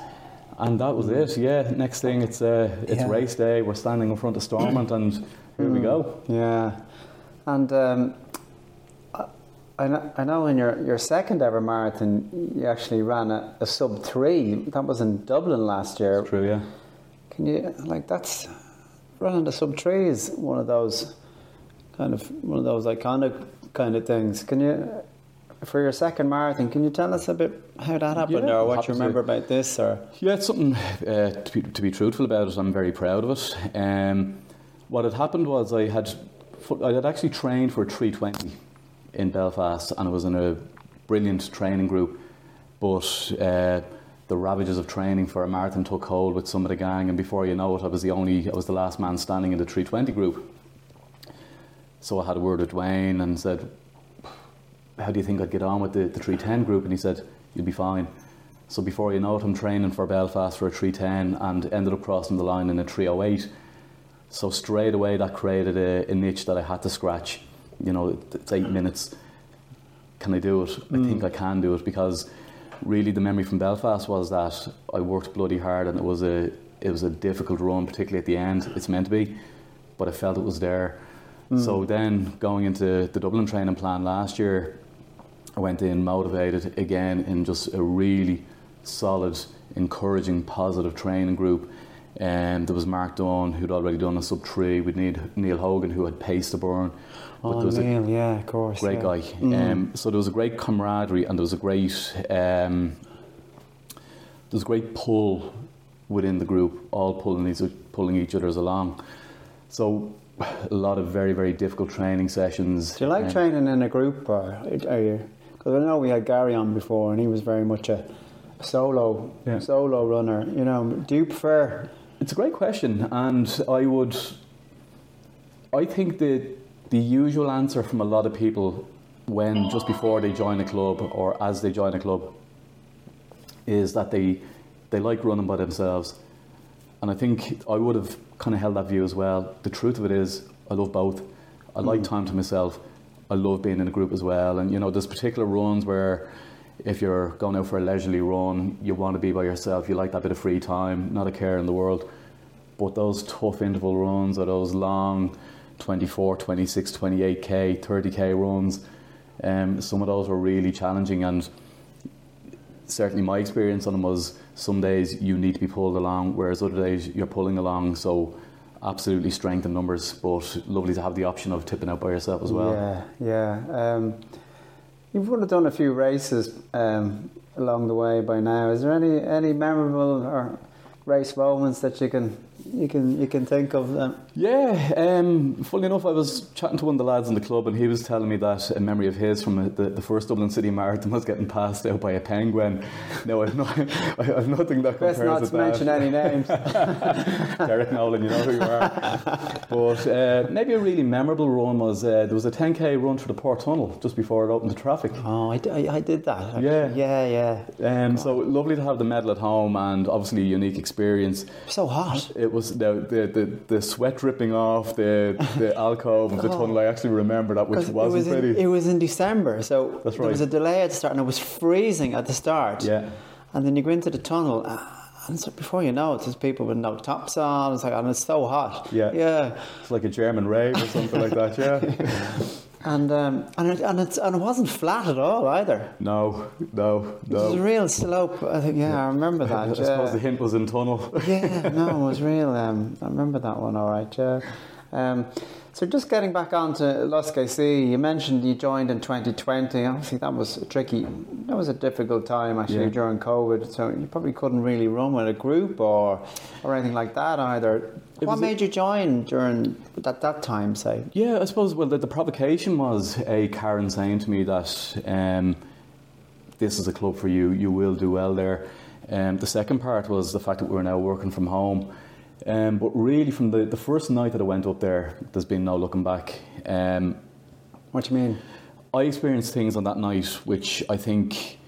And that was it, yeah. Next thing, it's uh, it's yeah. race day. We're standing in front of Stormont, and here mm. we go. Yeah. And um, I know, I know in your, your second ever marathon, you actually ran a, a sub three. That was in Dublin last year. That's true, yeah. Can you, like, that's, running a sub three is one of those kind of, one of those iconic kind of things. Can you, for your second marathon, can you tell us a bit how that happened, yeah, or what you remember to, about this? Or yeah, it's something, uh, to, be, to be truthful about it, I'm very proud of it. Um, what had happened was I had, I had actually trained for three twenty in Belfast, and I was in a brilliant training group, but uh, the ravages of training for a marathon took hold with some of the gang, and before you know it, I was the only, I was the last man standing in the three twenty group. So I had a word with Dwayne and said, how do you think I'd get on with the, the three ten group? And he said, you'll be fine. So before you know it, I'm training for Belfast for a three ten and ended up crossing the line in a three oh eight. So straight away that created a, a niche that I had to scratch. You know, it's eight minutes. Can I do it? Mm. I think I can do it, because really the memory from Belfast was that I worked bloody hard, and it was a it was a difficult run, particularly at the end. It's meant to be, but I felt it was there. Mm. So then going into the Dublin training plan last year, I went in motivated again in just a really solid, encouraging, positive training group. And there was Mark Dunn, who'd already done a sub three. We'd need Neil Hogan, who had paced the burn. But oh, Neil, yeah, of course. Great yeah. guy. Mm. Um, so there was a great camaraderie, and there was a great, um, there was a great pull within the group, all pulling each, pulling each other's along. So a lot of very, very difficult training sessions. Do you like um, training in a group, or are you? Because I know we had Gary on before, and he was very much a solo, yeah. solo runner. You know, do you prefer? It's a great question, and I would. I think that. The usual answer from a lot of people when just before they join a club or as they join a club is that they they like running by themselves. And I think I would have kind of held that view as well. The truth of it is I love both. I like mm. time to myself. I love being in a group as well. And, you know, there's particular runs where if you're going out for a leisurely run, you want to be by yourself. You like that bit of free time, not a care in the world. But those tough interval runs or those long twenty-four, twenty-six, twenty-eight K, thirty K runs. Um, some of those were really challenging, and certainly my experience on them was some days you need to be pulled along, whereas other days you're pulling along. So absolutely strength in numbers, but lovely to have the option of tipping out by yourself as well. Yeah, yeah. Um, you've would have done a few races um, along the way by now. Is there any, any memorable or race moments that you can you can you can think of them? Yeah, um, funnily enough, I was chatting to one of the lads in the club, and he was telling me that a memory of his from the, the first Dublin City Marathon was getting passed out by a penguin. No, I've, not, I've nothing that compares with that. Best not to mention any names. Derek Nolan, you know who you are. But uh, maybe a really memorable run was uh, there was a ten K run through the Port Tunnel just before it opened to traffic. Oh, I, I, I did that. Actually. Yeah, yeah, yeah. Um, so lovely to have the medal at home, and obviously a unique experience. So hot. It was the the, the, the sweat dripping off the, the alcove of the oh. tunnel. I actually remember that, which wasn't it was in, pretty. It was in December, so that's right. There was a delay at the start, and it was freezing at the start. Yeah. And then you go into the tunnel, and so before you know it, there's people with no tops on. It's like, and it's so hot. Yeah. Yeah. It's like a German rave or something like that. Yeah. And um, and it, and it's and it wasn't flat at all either. No, no, no. It was a real slope. I think, yeah, yeah. I remember that. I yeah. suppose the hint was in tunnel. Yeah, no, it was real. Um, I remember that one. All right, yeah. Um, so just getting back on to Lusk A C, you mentioned you joined in twenty twenty. Obviously, that was a tricky. That was a difficult time actually yeah. during COVID. So you probably couldn't really run with a group or or anything like that either. What made you join during that, that time, say? Yeah, I suppose, well, the, the provocation was a Karen saying to me that um, this is a club for you, you will do well there. Um, the second part was the fact that we were now working from home. Um, but really, from the, the first night that I went up there, there's been no looking back. Um, what do you mean? I experienced things on that night which I think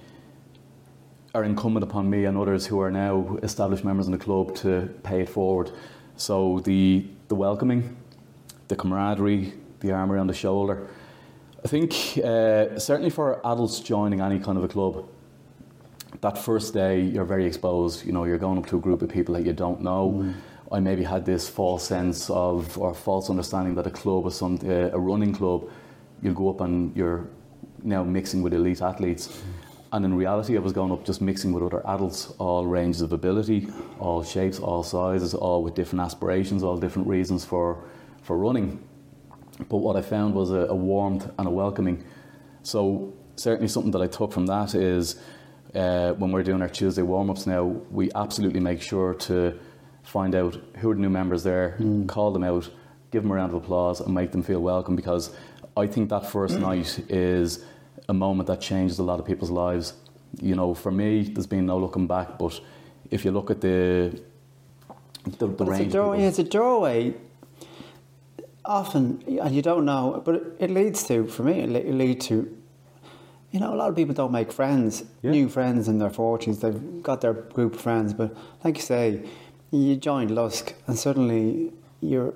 are incumbent upon me and others who are now established members in the club to pay it forward. So the the welcoming, the camaraderie, the arm around the shoulder. I think uh, certainly for adults joining any kind of a club, that first day you're very exposed. You know, you're going up to a group of people that you don't know. Mm. I maybe had this false sense of or false understanding that a club was some uh, a running club. You'll go up and you're now mixing with elite athletes. And in reality, I was going up just mixing with other adults, all ranges of ability, all shapes, all sizes, all with different aspirations, all different reasons for, for running. But what I found was a, a warmth and a welcoming. So certainly something that I took from that is uh, when we're doing our Tuesday warm-ups now, we absolutely make sure to find out who are the new members there, mm. call them out, give them a round of applause and make them feel welcome, because I think that first night is a moment that changes a lot of people's lives. You know, for me, there's been no looking back, but if you look at the the, the range... It's a, doorway, it's a doorway, often, and you don't know, but it, it leads to, for me, it, it leads to, you know, a lot of people don't make friends, yeah. new friends in their forties. They've got their group of friends, but like you say, you joined Lusk and suddenly you're...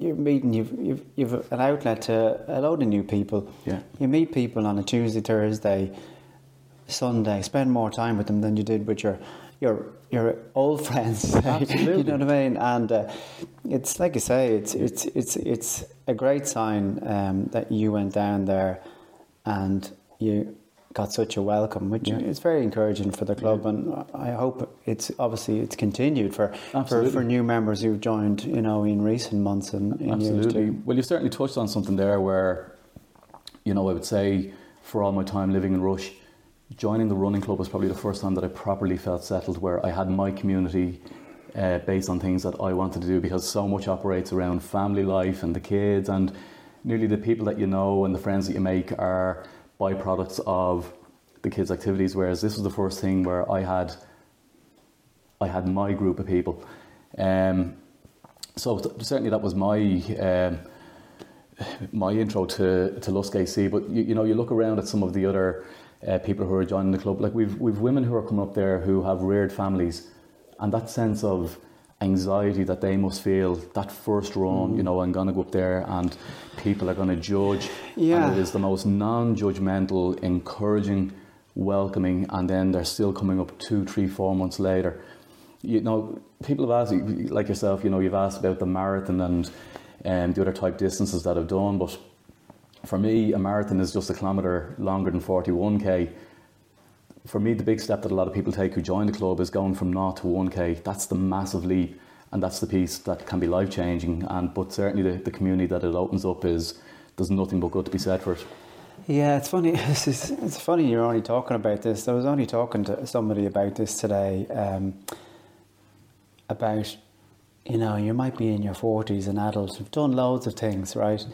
You're meeting, you've, you've you've an outlet to a load of new people. Yeah. You meet people on a Tuesday, Thursday, Sunday. Spend more time with them than you did with your your your old friends. Absolutely. You know what I mean? And uh, it's like you say, it's it's it's it's a great sign um, that you went down there and you got such a welcome, which yeah. is very encouraging for the club, yeah. and I hope it's obviously it's continued for, for for new members who've joined, you know, in recent months and in absolutely. Years too. Well, you certainly touched on something there where, you know, I would say for all my time living in Rush, joining the running club was probably the first time that I properly felt settled, where I had my community uh, based on things that I wanted to do, because so much operates around family life and the kids, and nearly the people that you know and the friends that you make are byproducts of the kids' activities, whereas this was the first thing where I had I had my group of people. Um, so th- certainly that was my um, my intro to, to Lusk A C, but you, you know, you look around at some of the other uh, people who are joining the club, like we've we've women who are coming up there who have reared families, and that sense of anxiety that they must feel that first run, you know, I'm going to go up there and people are going to judge. Yeah. And it is the most non-judgmental, encouraging, welcoming, and then they're still coming up two, three, four months later. You know, people have asked, like yourself, you know, you've asked about the marathon and um, the other type distances that I've done, but for me, a marathon is just a kilometre longer than forty-one k. For me, the big step that a lot of people take who join the club is going from naught to one k. That's the massive leap, and that's the piece that can be life-changing. And but certainly the, the community that it opens up is, there's nothing but good to be said for it. Yeah, it's funny. It's, just, it's funny you're only talking about this. I was only talking to somebody about this today, um, about, you know, you might be in your forties, an adult, you've done loads of things, right?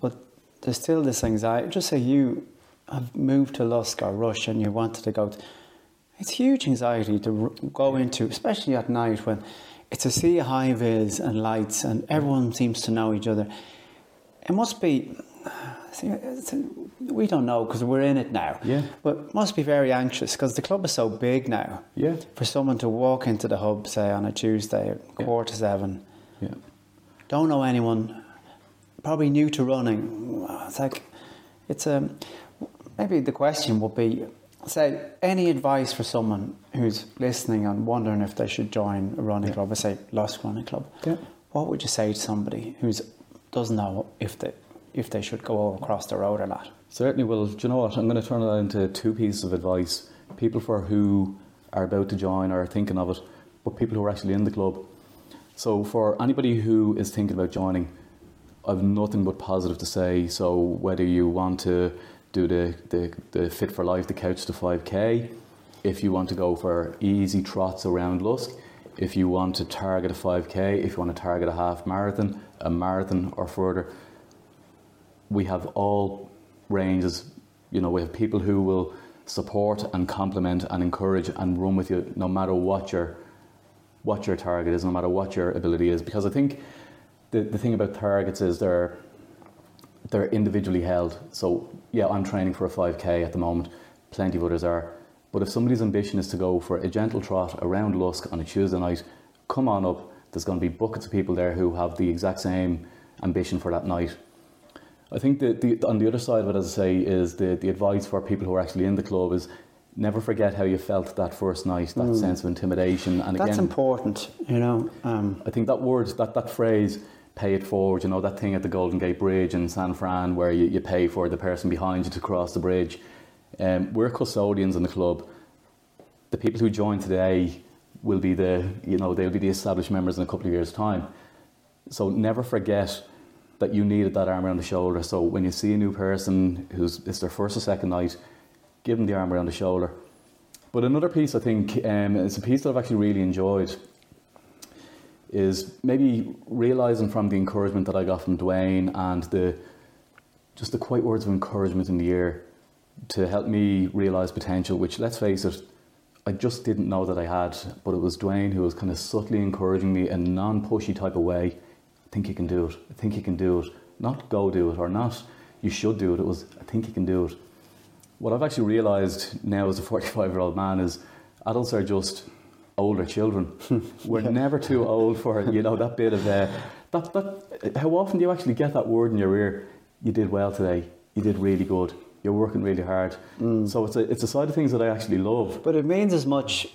But there's still this anxiety. Just say you... I've moved to Lusk or Rush and you wanted to go to, it's huge anxiety to go into, especially at night when it's a sea of high vis and lights and everyone seems to know each other. It must be, see, we don't know because we're in it now, yeah. but it must be very anxious because the club is so big now. Yeah. For someone to walk into the hub, say on a Tuesday at yeah. quarter to seven, yeah. don't know anyone, probably new to running. It's like, it's a... Um, maybe the question would be, say, any advice for someone who's listening and wondering if they should join a running yeah. club, or say, Lusk Running Club. Yeah. What would you say to somebody who doesn't know if they if they should go across the road or not? Certainly. Well, do you know what? I'm going to turn that into two pieces of advice. People for who are about to join or are thinking of it, but people who are actually in the club. So for anybody who is thinking about joining, I've nothing but positive to say. So whether you want to... do the, the, the Fit for Life, the Couch to five k. If you want to go for easy trots around Lusk, if you want to target a five k, if you want to target a half marathon, a marathon or further, we have all ranges. You know, we have people who will support and compliment and encourage and run with you no matter what your what your target is, no matter what your ability is. Because I think the, the thing about targets is they're they're individually held. So yeah, I'm training for a five k at the moment, plenty of others are, but if somebody's ambition is to go for a gentle trot around Lusk on a Tuesday night, come on up, there's going to be buckets of people there who have the exact same ambition for that night. I think that the, on the other side of it, as I say, is the, the advice for people who are actually in the club is never forget how you felt that first night, that mm. sense of intimidation. And that's again, important, you know. Um, I think that word, that, that phrase, pay it forward, you know, that thing at the Golden Gate Bridge in San Fran where you, you pay for the person behind you to cross the bridge. Um, we're custodians in the club. The people who join today will be the, you know, they'll be the established members in a couple of years' time. So never forget that you needed that arm around the shoulder. So when you see a new person who's it's their first or second night, give them the arm around the shoulder. But another piece I think, um, it's a piece that I've actually really enjoyed, is maybe realising from the encouragement that I got from Dwayne and the just the quiet words of encouragement in the year to help me realise potential, which, let's face it, I just didn't know that I had. But it was Dwayne who was kind of subtly encouraging me in a non-pushy type of way. I think you can do it. I think you can do it. Not go do it or not you should do it. It was, I think you can do it. What I've actually realised now as a forty-five-year-old man is adults are just older children. We're yeah. never too old for, you know, that bit of... Uh, that, that. How often do you actually get that word in your ear? You did well today. You did really good. You're working really hard. Mm. So it's a, it's a side of things that I actually love. But it means as much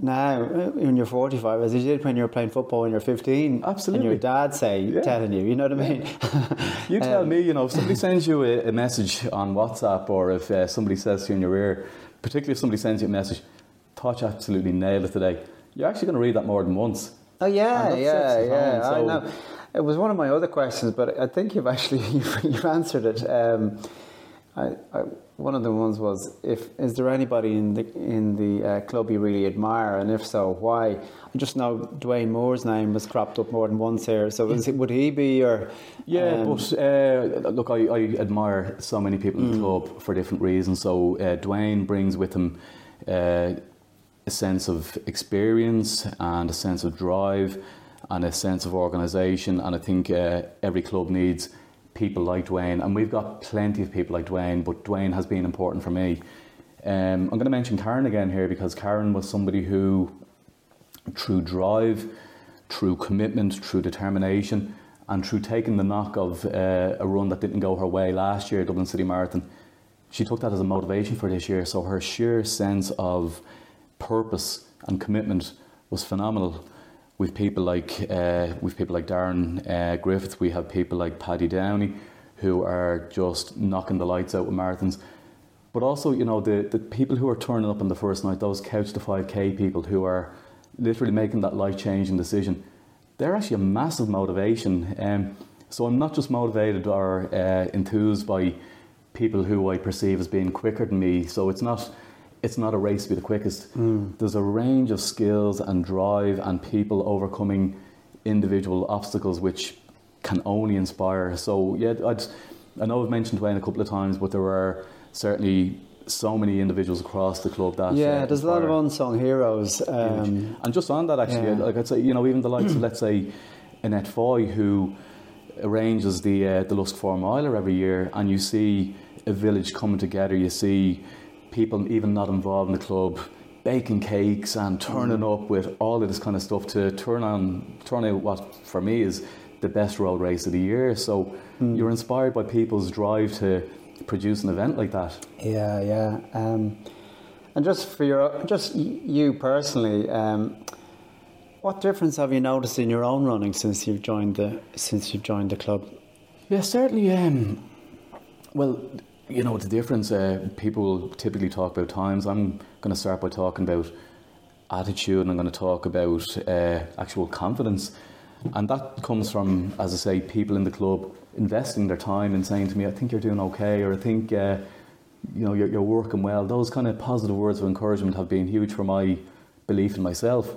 now when you're forty-five as it did when you were playing football when you're fifteen. Absolutely. And your dad say, yeah. telling you, you know what I mean? Yeah. You tell um, me, you know, if somebody sends you a, a message on WhatsApp, or if uh, somebody says to you in your ear, particularly if somebody sends you a message, "Thought you absolutely nailed it today," you're actually going to read that more than once. Oh yeah, yeah, yeah. So I know. It was one of my other questions, but I think you've actually you've, you've answered it. Um, I, I, one of the ones was, if is there anybody in the in the uh, club you really admire, and if so, why? I just know Dwayne Moore's name was cropped up more than once here. So is it, would he be your? Yeah, um, but uh, look, I, I admire so many people in the mm. club for different reasons. So uh, Dwayne brings with him. Uh, a sense of experience and a sense of drive and a sense of organisation, and I think uh, every club needs people like Dwayne, and we've got plenty of people like Dwayne, but Dwayne has been important for me. Um, I'm going to mention Karen again here, because Karen was somebody who, through drive, through commitment, through determination, and through taking the knock of uh, a run that didn't go her way last year, Dublin City Marathon, she took that as a motivation for this year. So her sheer sense of purpose and commitment was phenomenal. With people like uh, with people like Darren uh, Griffith, we have people like Paddy Downey, who are just knocking the lights out with marathons. But also, you know, the, the people who are turning up on the first night, those couch to five K people who are literally making that life changing decision, they're actually a massive motivation. Um, so I'm not just motivated or uh, enthused by people who I perceive as being quicker than me. So it's not. It's not a race to be the quickest. Mm. There's a range of skills and drive and people overcoming individual obstacles which can only inspire. So yeah, I'd, I know I've mentioned Wayne a couple of times, but there are certainly so many individuals across the club that yeah, uh, there's inspire. A lot of unsung heroes. Um, and just on that, actually, yeah. like I'd say, you know, even the likes of, let's say, Annette Foy, who arranges the uh, the Lusk Four Miler every year, and you see a village coming together. You see people even not involved in the club baking cakes and turning up with all of this kind of stuff to turn on turn out what for me is the best road race of the year. So mm. you're inspired by people's drive to produce an event like that. Yeah, yeah. Um, and just for your just you personally, um, what difference have you noticed in your own running since you've joined the since you've joined the club? Yeah, certainly. Um, well. You know, the difference, uh, people typically talk about times. I'm going to start by talking about attitude, and I'm going to talk about uh, actual confidence. And that comes from, as I say, people in the club investing their time and saying to me, I think you're doing okay, or I think, uh, you know, you're, you're working well. Those kind of positive words of encouragement have been huge for my belief in myself.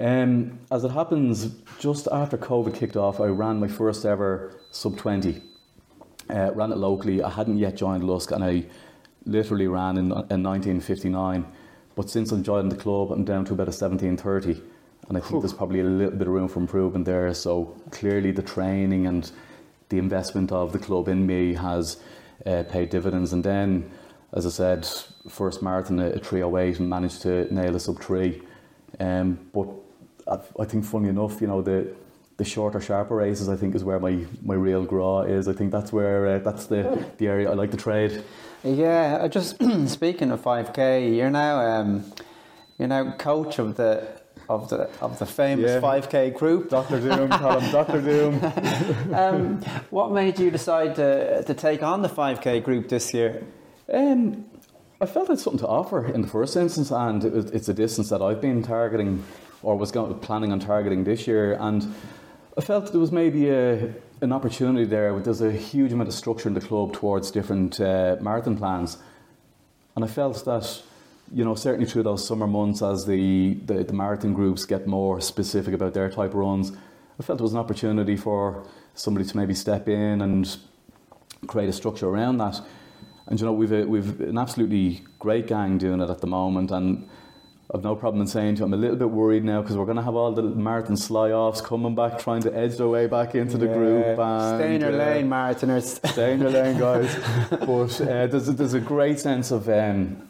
Um, as it happens, just after COVID kicked off, I ran my first ever sub twenty. Uh, ran it locally. I hadn't yet joined Lusk, and I literally ran in, in nineteen fifty-nine. But since I've joined the club, I'm down to about a seventeen thirty, and I think Ooh. There's probably a little bit of room for improvement there. So clearly the training and the investment of the club in me has uh, paid dividends. And then, as I said, first marathon a, a three oh eight, and managed to nail a sub three. Um, but I, I think, funnily enough, you know, the The shorter, sharper races, I think, is where my, my real graw is. I think that's where uh, that's the, the area I like to trade. Yeah, I just speaking of five K, you're now um, you're now coach of the of the of the famous yeah. five K group. Doctor Doom, call him Doctor Doom. um, what made you decide to to take on the five K group this year? Um, I felt I had something to offer in the first instance, and it was, it's a distance that I've been targeting or was going, planning on targeting this year, and I felt there was maybe a, an opportunity there. There's a huge amount of structure in the club towards different uh, marathon plans, and I felt that, you know, certainly through those summer months as the, the, the marathon groups get more specific about their type of runs, I felt there was an opportunity for somebody to maybe step in and create a structure around that. And, you know, we've a, we've an absolutely great gang doing it at the moment, and I've no problem in saying to you, I'm a little bit worried now because we're going to have all the marathon sly-offs coming back, trying to edge their way back into yeah. the group. And, stay in your uh, lane, marathoners. Stay in your lane, guys. But uh, there's, a, there's a great sense of um,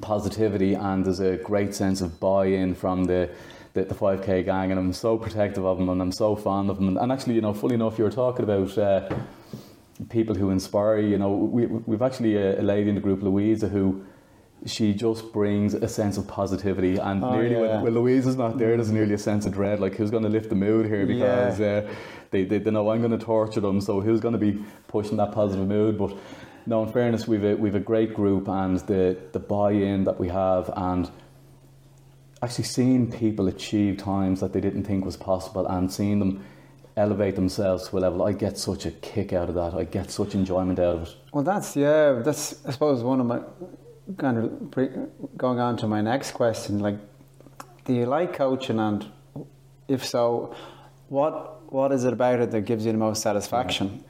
positivity, and there's a great sense of buy-in from the, the, the five K gang, and I'm so protective of them, and I'm so fond of them. And, and actually, you know, fully enough, you were talking about uh, people who inspire, you know, we, we've actually a, a lady in the group, Louisa, who... she just brings a sense of positivity, and oh, nearly yeah. when, when Louise is not there, there's nearly a sense of dread, like who's going to lift the mood here, because yeah. uh, they, they they know I'm going to torture them, so who's going to be pushing that positive mood? But no, in fairness, we've a, we've a great group, and the, the buy-in that we have, and actually seeing people achieve times that they didn't think was possible, and seeing them elevate themselves to a level, I get such a kick out of that. I get such enjoyment out of it. Well, that's yeah that's I suppose one of my kind of pre- going on to my next question, like, do you like coaching, and if so, what what is it about it that gives you the most satisfaction?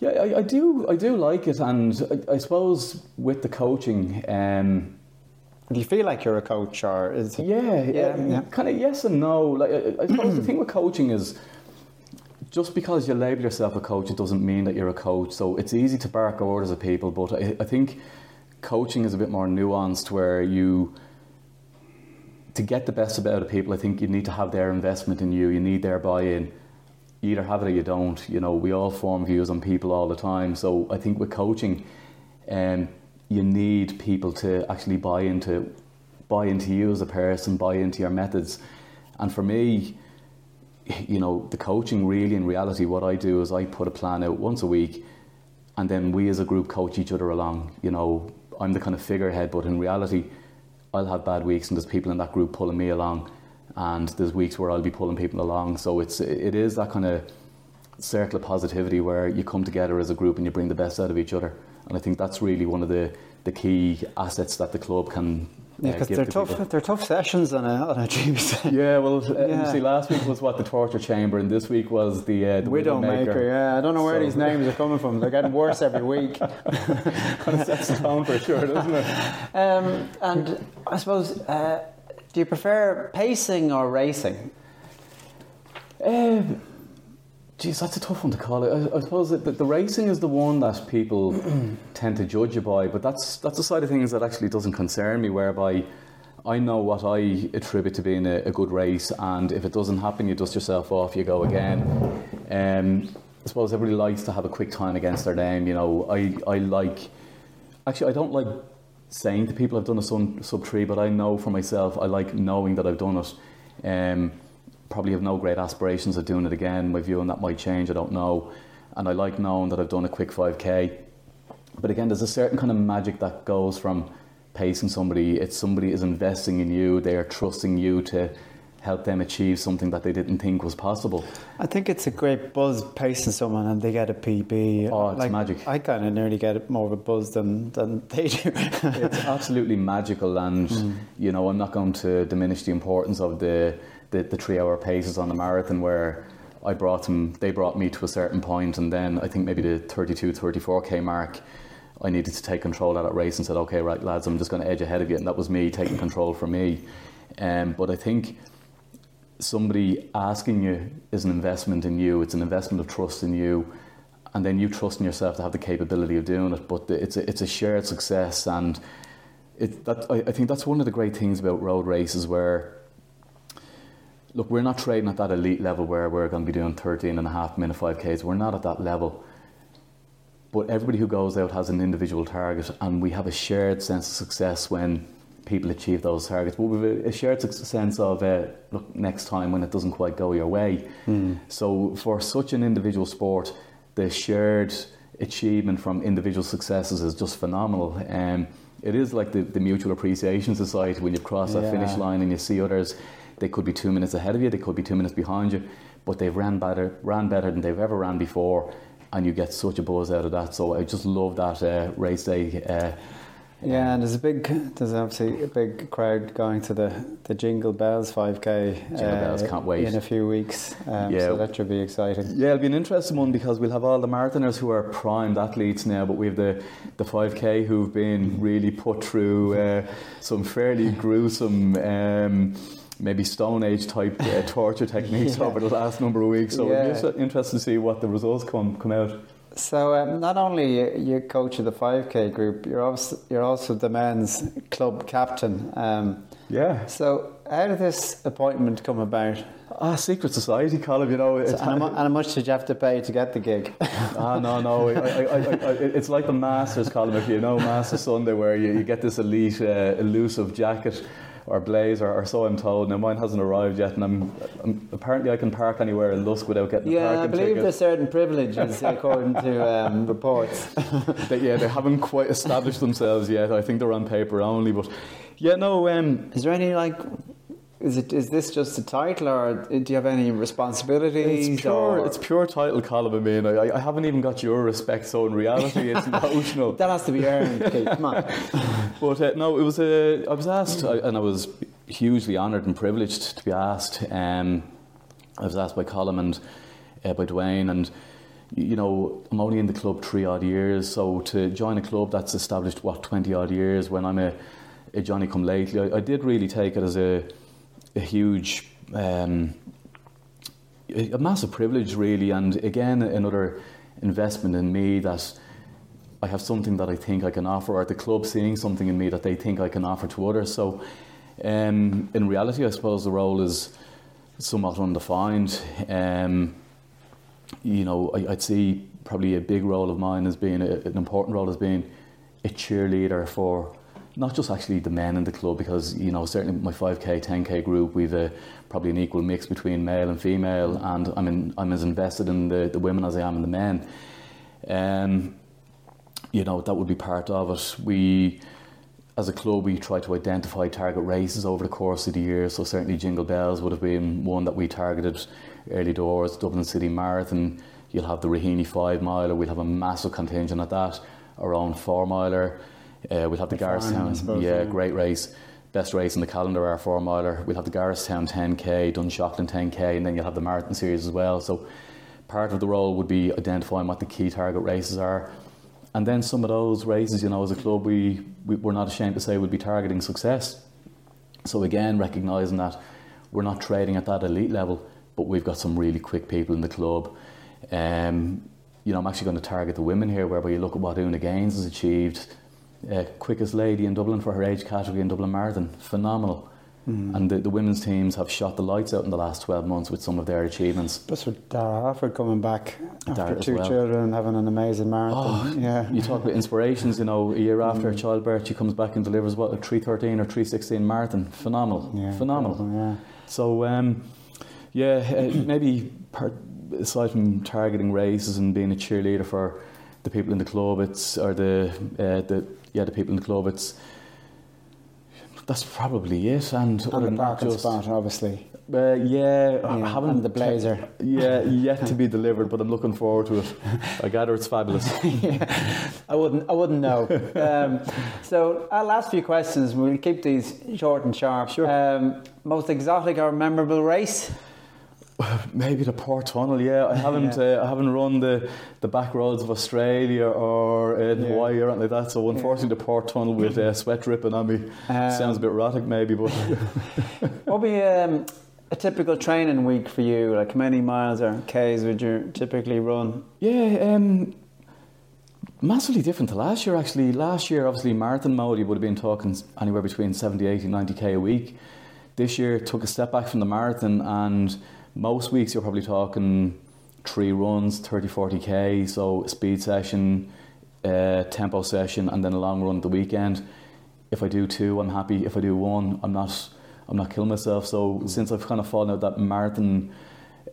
Yeah, yeah I, I do I do like it, and I, I suppose with the coaching, um, do you feel like you're a coach, or is it, yeah, yeah, um, yeah, kind of yes and no. Like I, I suppose the thing with coaching is, just because you label yourself a coach, it doesn't mean that you're a coach. So it's easy to bark orders at people, but I, I think coaching is a bit more nuanced, where you, to get the best about the people, I think you need to have their investment in you. You need their buy-in. You either have it or you don't. You know, we all form views on people all the time. So I think with coaching, um, you need people to actually buy into, buy into you as a person, buy into your methods. And for me, you know, the coaching really, in reality, what I do is I put a plan out once a week, and then we as a group coach each other along. You know, I'm the kind of figurehead, but in reality, I'll have bad weeks, and there's people in that group pulling me along, and there's weeks where I'll be pulling people along. So it's it is that kind of circle of positivity where you come together as a group and you bring the best out of each other. And I think that's really one of the, the key assets that the club can uh, yeah, give they're to tough, people. They're tough sessions on a, on a Tuesday. Yeah, well, uh, yeah. see, last week was what, the torture chamber, and this week was the, uh, the Widowmaker. Widowmaker, yeah. I don't know where so. these names are coming from. They're getting worse every week. Kind of sets the tone for sure, doesn't it? Um, and I suppose, uh, do you prefer pacing or racing? Um... Geez, that's a tough one to call it. I, I suppose that the, the racing is the one that people tend to judge you by, but that's that's the side of things that actually doesn't concern me, whereby I know what I attribute to being a, a good race, and if it doesn't happen, you dust yourself off, you go again. Um, I suppose everybody likes to have a quick time against their name. You know, I, I like... Actually, I don't like saying to people I've done a sub three, but I know for myself, I like knowing that I've done it. Um... probably have no great aspirations of doing it again. My view on that might change, I don't know. And I like knowing that I've done a quick five K. But again, there's a certain kind of magic that goes from pacing somebody. It's somebody is investing in you. They are trusting you to help them achieve something that they didn't think was possible. I think it's a great buzz pacing someone and they get a P B. Oh, it's like, magic. I kind of nearly get more of a buzz than, than they do. It's absolutely magical. And, mm. you know, I'm not going to diminish the importance of the... The, the three-hour paces on the marathon, where I brought them, they brought me to a certain point, and then I think maybe the thirty-two, thirty-four K mark, I needed to take control of that race and said, okay, right, lads, I'm just going to edge ahead of you, and that was me taking control for me. Um, but I think somebody asking you is an investment in you. It's an investment of trust in you, and then you trust in yourself to have the capability of doing it. But the, it's a, it's a shared success, and it, that I, I think that's one of the great things about road races, where look, we're not trading at that elite level where we're going to be doing thirteen and a half minute five Ks. We're not at that level. But everybody who goes out has an individual target, and we have a shared sense of success when people achieve those targets. But we've a shared sense of, uh, look, next time when it doesn't quite go your way. Mm. So for such an individual sport, the shared achievement from individual successes is just phenomenal. Um, it is like the, the Mutual Appreciation Society. When you cross yeah. that finish line and you see others, they could be two minutes ahead of you, they could be two minutes behind you, but they've ran better, ran better than they've ever ran before, and you get such a buzz out of that. So I just love that uh, race day. Uh, yeah, and there's a big, there's obviously a big crowd going to the, the Jingle Bells five K. Jingle uh, Bells, can't wait. In a few weeks, um, yeah. so that should be exciting. Yeah, it'll be an interesting one because we'll have all the marathoners who are primed athletes now, but we have the, the five K who've been really put through uh, some fairly gruesome... Um, maybe Stone Age type uh, torture techniques yeah. over the last number of weeks. So yeah. it'll be interesting to see what the results come come out. So um, not only are you coach of the five K group, you're also, you're also the men's club captain. Um, yeah. So how did this appointment come about? Ah, secret society, Colin, you know. It's so, and, how, and how much did you have to pay to get the gig? ah, no, no. I, I, I, I, it's like the Masters, Colin, if you know Masters Sunday, where you, you get this elite, uh, elusive jacket or blazer, or so I'm told. Now mine hasn't arrived yet, and I'm, I'm apparently I can park anywhere in Lusk without getting yeah, a parking ticket. Yeah, I believe there's certain privileges according to um, reports. They, yeah, they haven't quite established themselves yet. I think they're on paper only, but yeah, no. Um, is there any like? Is it is this just a title, or do you have any responsibilities? It's pure, or? It's pure title, Colin. I mean, I, I haven't even got your respect, so in reality, it's emotional. That has to be earned, Keith. Come on. But uh, no, it was a. I was asked, I, and I was hugely honoured and privileged to be asked. Um, I was asked by Colin and uh, by Dwayne, and you know, I'm only in the club three odd years, so to join a club that's established what twenty odd years when I'm a, a Johnny come lately, I, I did really take it as a. A huge, um, a massive privilege, really, and again another investment in me that I have something that I think I can offer, or the club seeing something in me that they think I can offer to others. So, um, in reality, I suppose the role is somewhat undefined. Um, you know, I, I'd see probably a big role of mine as being a, an important role as being a cheerleader for. Not just actually the men in the club, because, you know, certainly my five K, ten K group, we've a, probably an equal mix between male and female, and I'm in, I'm as invested in the, the women as I am in the men. Um, you know, that would be part of it. We, as a club, we try to identify target races over the course of the year, so certainly Jingle Bells would have been one that we targeted early doors, Dublin City Marathon, you'll have the Raheny five miler, we'll have a massive contingent at that, our own four miler, Uh, we'll have the, the Garristown, suppose, yeah, yeah, great race, best race in the calendar, our four miler. We'll have the Garristown ten K, Dunshaughlin ten K, and then you'll have the marathon series as well. So part of the role would be identifying what the key target races are, and then some of those races, you know, as a club, we, we we're not ashamed to say we'll be targeting success. So again, recognising that we're not trading at that elite level, but we've got some really quick people in the club. Um, you know, I'm actually going to target the women here, whereby you look at what Una Gaines has achieved. Uh, quickest lady in Dublin for her age category in Dublin Marathon, phenomenal. Mm. And the, the women's teams have shot the lights out in the last twelve months with some of their achievements. Plus with Dara Halford coming back after Dara two well. children and having an amazing marathon. Oh, yeah. You talk about inspirations, you know, a year after mm. childbirth she comes back and delivers what, a three thirteen or three sixteen marathon, phenomenal, yeah, phenomenal. Yeah. So um, yeah, uh, maybe part, aside from targeting races and being a cheerleader for the people in the club, it's or the uh, the yeah the people in the club, it's that's probably it. And, and the parking just, spot, obviously. Uh, yeah, yeah, I haven't and the blazer. Te- yeah, yet to be delivered, but I'm looking forward to it. I gather it's fabulous. yeah. I wouldn't, I wouldn't know. Um, so our last few questions, we'll keep these short and sharp. Sure. Um, most exotic or memorable race? Maybe the Port Tunnel, yeah. I haven't yeah. Uh, I haven't run the, the back roads of Australia or uh, yeah. Hawaii or anything like that, so unfortunately yeah. the Port Tunnel with uh, sweat dripping on me um, sounds a bit erotic maybe, but... What would be um, a typical training week for you? Like how many miles or Ks would you typically run? Yeah, um, massively different to last year actually. Last year, obviously, marathon mode, you would have been talking anywhere between seventy, eighty, ninety K a week. This year, took a step back from the marathon, and most weeks you're probably talking three runs, thirty, forty K, so speed session, uh, tempo session, and then a long run at the weekend. if I do two, I'm happy. If I do one, I'm not I'm not killing myself. So since I've kind of fallen out that marathon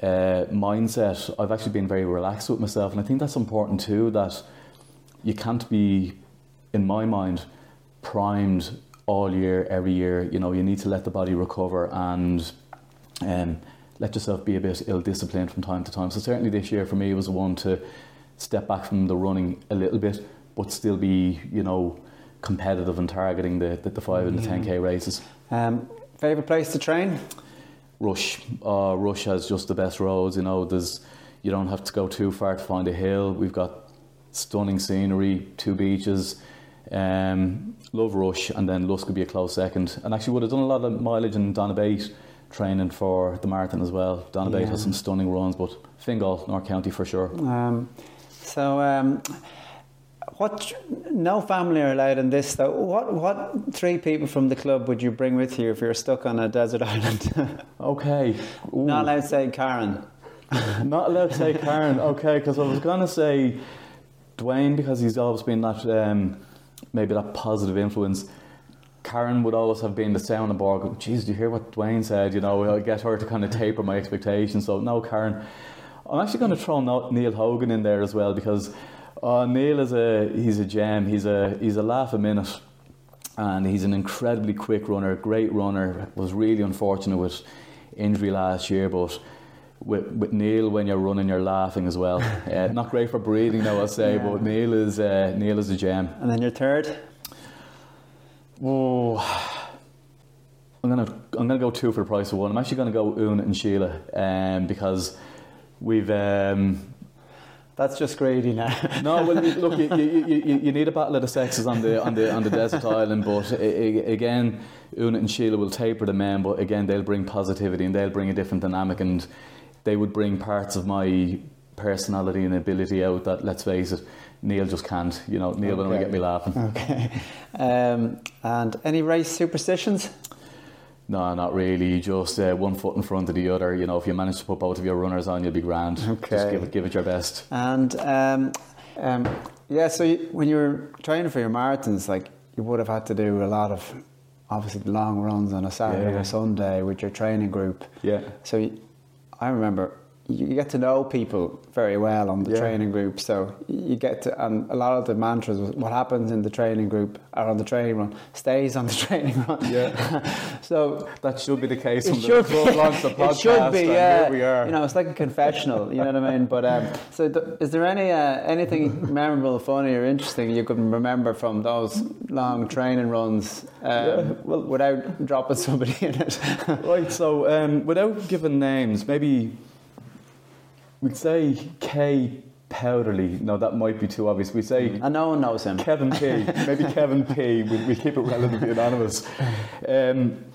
uh, mindset, I've actually been very relaxed with myself. And I think that's important too, that you can't be, in my mind, primed all year, every year. You know, you need to let the body recover and um, let yourself be a bit ill-disciplined from time to time. So certainly this year for me was one to step back from the running a little bit, but still be, you know, competitive and targeting the the, the five and the ten k races. Um, favorite place to train? Rush. Uh, Rush has just the best roads. You know, there's you don't have to go too far to find a hill. We've got stunning scenery, two beaches. Um, love Rush, and then Lusk could be a close second. And actually, would have done a lot of mileage in Donabate training for the marathon as well. Donabate yeah. has some stunning runs, but Fingal, North County for sure. Um, so. Um, What? No family are allowed in this, though. What What three people from the club would you bring with you if you're stuck on a desert island? Okay. Ooh. Not allowed to say Karen. Not allowed to say Karen, okay, because I was going to say Dwayne, because he's always been that, um, maybe that positive influence. Karen would always have been the sounding board. Jeez, did you hear what Dwayne said? You know, I get her to kind of taper my expectations. So, no, Karen. I'm actually going to throw Neil Hogan in there as well, because... Uh, Neil is a he's a gem. He's a he's a laugh a minute, and he's an incredibly quick runner, great runner. Was really unfortunate with injury last year, but with, with Neil, when you're running, you're laughing as well. Uh, not great for breathing, though, I'll say. Yeah. But Neil is uh, Neil is a gem. And then your third. Oh, I'm gonna I'm gonna go two for the price of one. I'm actually gonna go Una and Sheila, um, because we've. Um, That's just greedy now. No, well, look, you, you, you, you need a battle of the sexes on the on the on the desert island. But again, Una and Sheila will taper the men. But again, they'll bring positivity and they'll bring a different dynamic, and they would bring parts of my personality and ability out that, let's face it, Neil just can't. You know, Neil will okay. never get me laughing. Okay. Um, and any race superstitions? No, not really. Just uh, one foot in front of the other. You know, if you manage to put both of your runners on, you'll be grand. Okay. Just give it, give it your best. And um, um, yeah, so you, when you were training for your marathons, like you would have had to do a lot of, obviously, long runs on a Saturday yeah. or Sunday with your training group. Yeah. So you, I remember you get to know people very well on the yeah. training group. So you get to, and a lot of the mantras, what happens in the training group or on the training run stays on the training run. Yeah. So that should be the case. It should be. It should be. Yeah. Here we are. You know, it's like a confessional. You know what I mean? But um, so, th- is there any uh, anything memorable, funny, or interesting you can remember from those long training runs? Um, yeah. Well, without dropping somebody in it. Right. So um, without giving names, maybe. We'd say Kay Powderly. No, that might be too obvious. We say... And no one knows him. Kevin P. Maybe Kevin P. We, we keep it relatively anonymous. Um,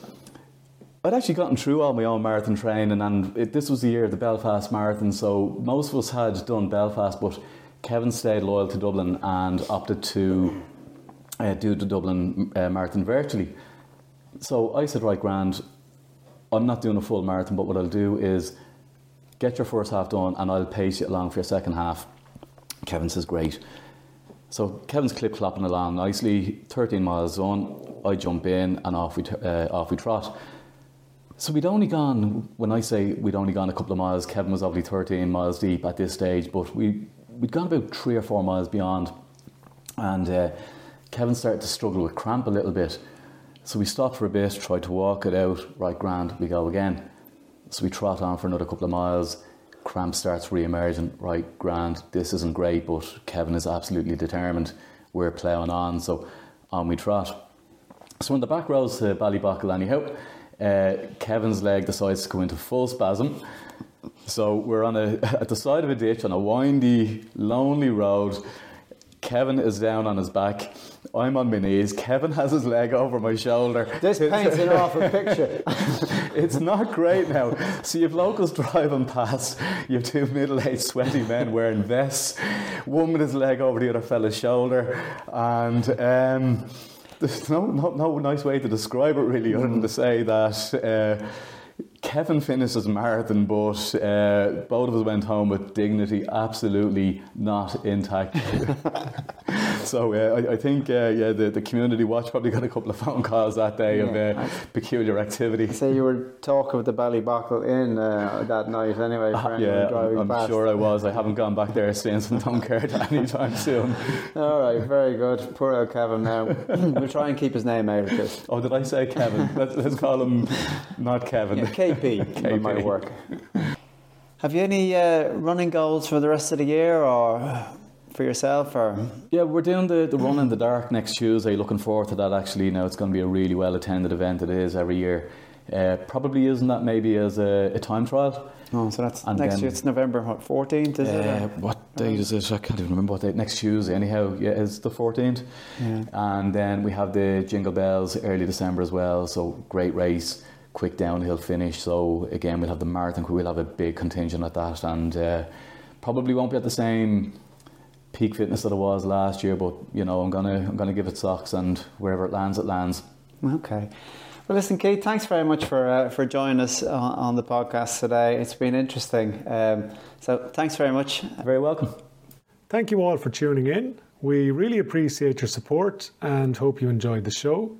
I'd actually gotten through all my own marathon training, and it, this was the year of the Belfast Marathon, so most of us had done Belfast, but Kevin stayed loyal to Dublin and opted to uh, do the Dublin uh, Marathon virtually. So I said, right, grand, I'm not doing a full marathon, but what I'll do is... get your first half done and I'll pace you along for your second half. Kevin says, great. So Kevin's clip-clopping along nicely, thirteen miles done. I jump in and off we uh, off we trot. So we'd only gone, when I say we'd only gone a couple of miles, Kevin was obviously thirteen miles deep at this stage, but we, we'd gone about three or four miles beyond. And uh, Kevin started to struggle with cramp a little bit. So we stopped for a bit, tried to walk it out, right, grand, we go again. So we trot on for another couple of miles, cramp starts re-emerging, right, grand, this isn't great, but Kevin is absolutely determined, we're ploughing on, so on we trot. So in the back rows to Ballybuckle anyhow, uh, Kevin's leg decides to go into full spasm, so we're on a at the side of a ditch on a windy, lonely road. Kevin is down on his back, I'm on my knees, Kevin has his leg over my shoulder. This paints an awful picture. It's not great now. So you've locals driving past, you've two middle-aged sweaty men wearing vests, one with his leg over the other fella's shoulder, and um, there's no, no, no nice way to describe it really, other than to say that... Uh, Kevin finished his marathon, but uh, both of us went home with dignity absolutely not intact. So uh, I, I think uh, yeah, the, the community watch probably got a couple of phone calls that day yeah, of uh, peculiar activity. So you were talking with the Ballybuckle Inn uh, that night anyway. For uh, yeah, driving I'm, I'm past. Sure I was. I haven't gone back there since and don't care anytime soon. All right, very good. Poor old Kevin now. We'll try and keep his name out of it. Oh, did I say Kevin? Let's, let's call him not Kevin. Yeah, K P, K P. Might work. Have you any uh, running goals for the rest of the year or for yourself? Or yeah, we're doing the, the Run in the Dark next Tuesday. Looking forward to that, actually. Now, it's going to be a really well-attended event. It is every year. Uh, probably isn't that maybe as a, a time trial. Oh, so that's and next then, year. It's November fourteenth, is uh, it? What date is it? I can't even remember what date. Next Tuesday, anyhow. Yeah, it's the fourteenth. Yeah. And then we have the Jingle Bells early December as well. So, great race. Quick downhill finish. So again, we'll have the marathon. We'll have a big contingent at that, and uh, probably won't be at the same peak fitness that it was last year. But you know, I'm gonna I'm gonna give it socks, and wherever it lands, it lands. Okay. Well, listen, Keith. Thanks very much for uh, for joining us on, on the podcast today. It's been interesting. Um, so thanks very much. You're very welcome. Thank you all for tuning in. We really appreciate your support and hope you enjoyed the show.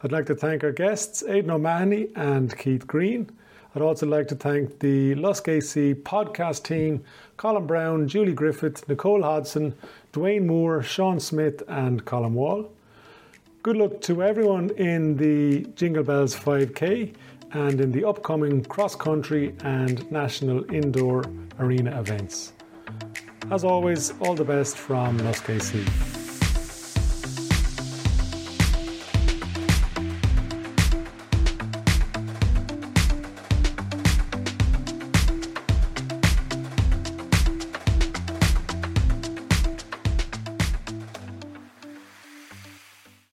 I'd like to thank our guests, Aidan O'Mahony and Keith Green. I'd also like to thank the Lusk A C podcast team, Colin Brown, Julie Griffith, Nicole Hodson, Dwayne Moore, Sean Smith and Colin Wall. Good luck to everyone in the Jingle Bells five K and in the upcoming cross-country and national indoor arena events. As always, all the best from Lusk A C.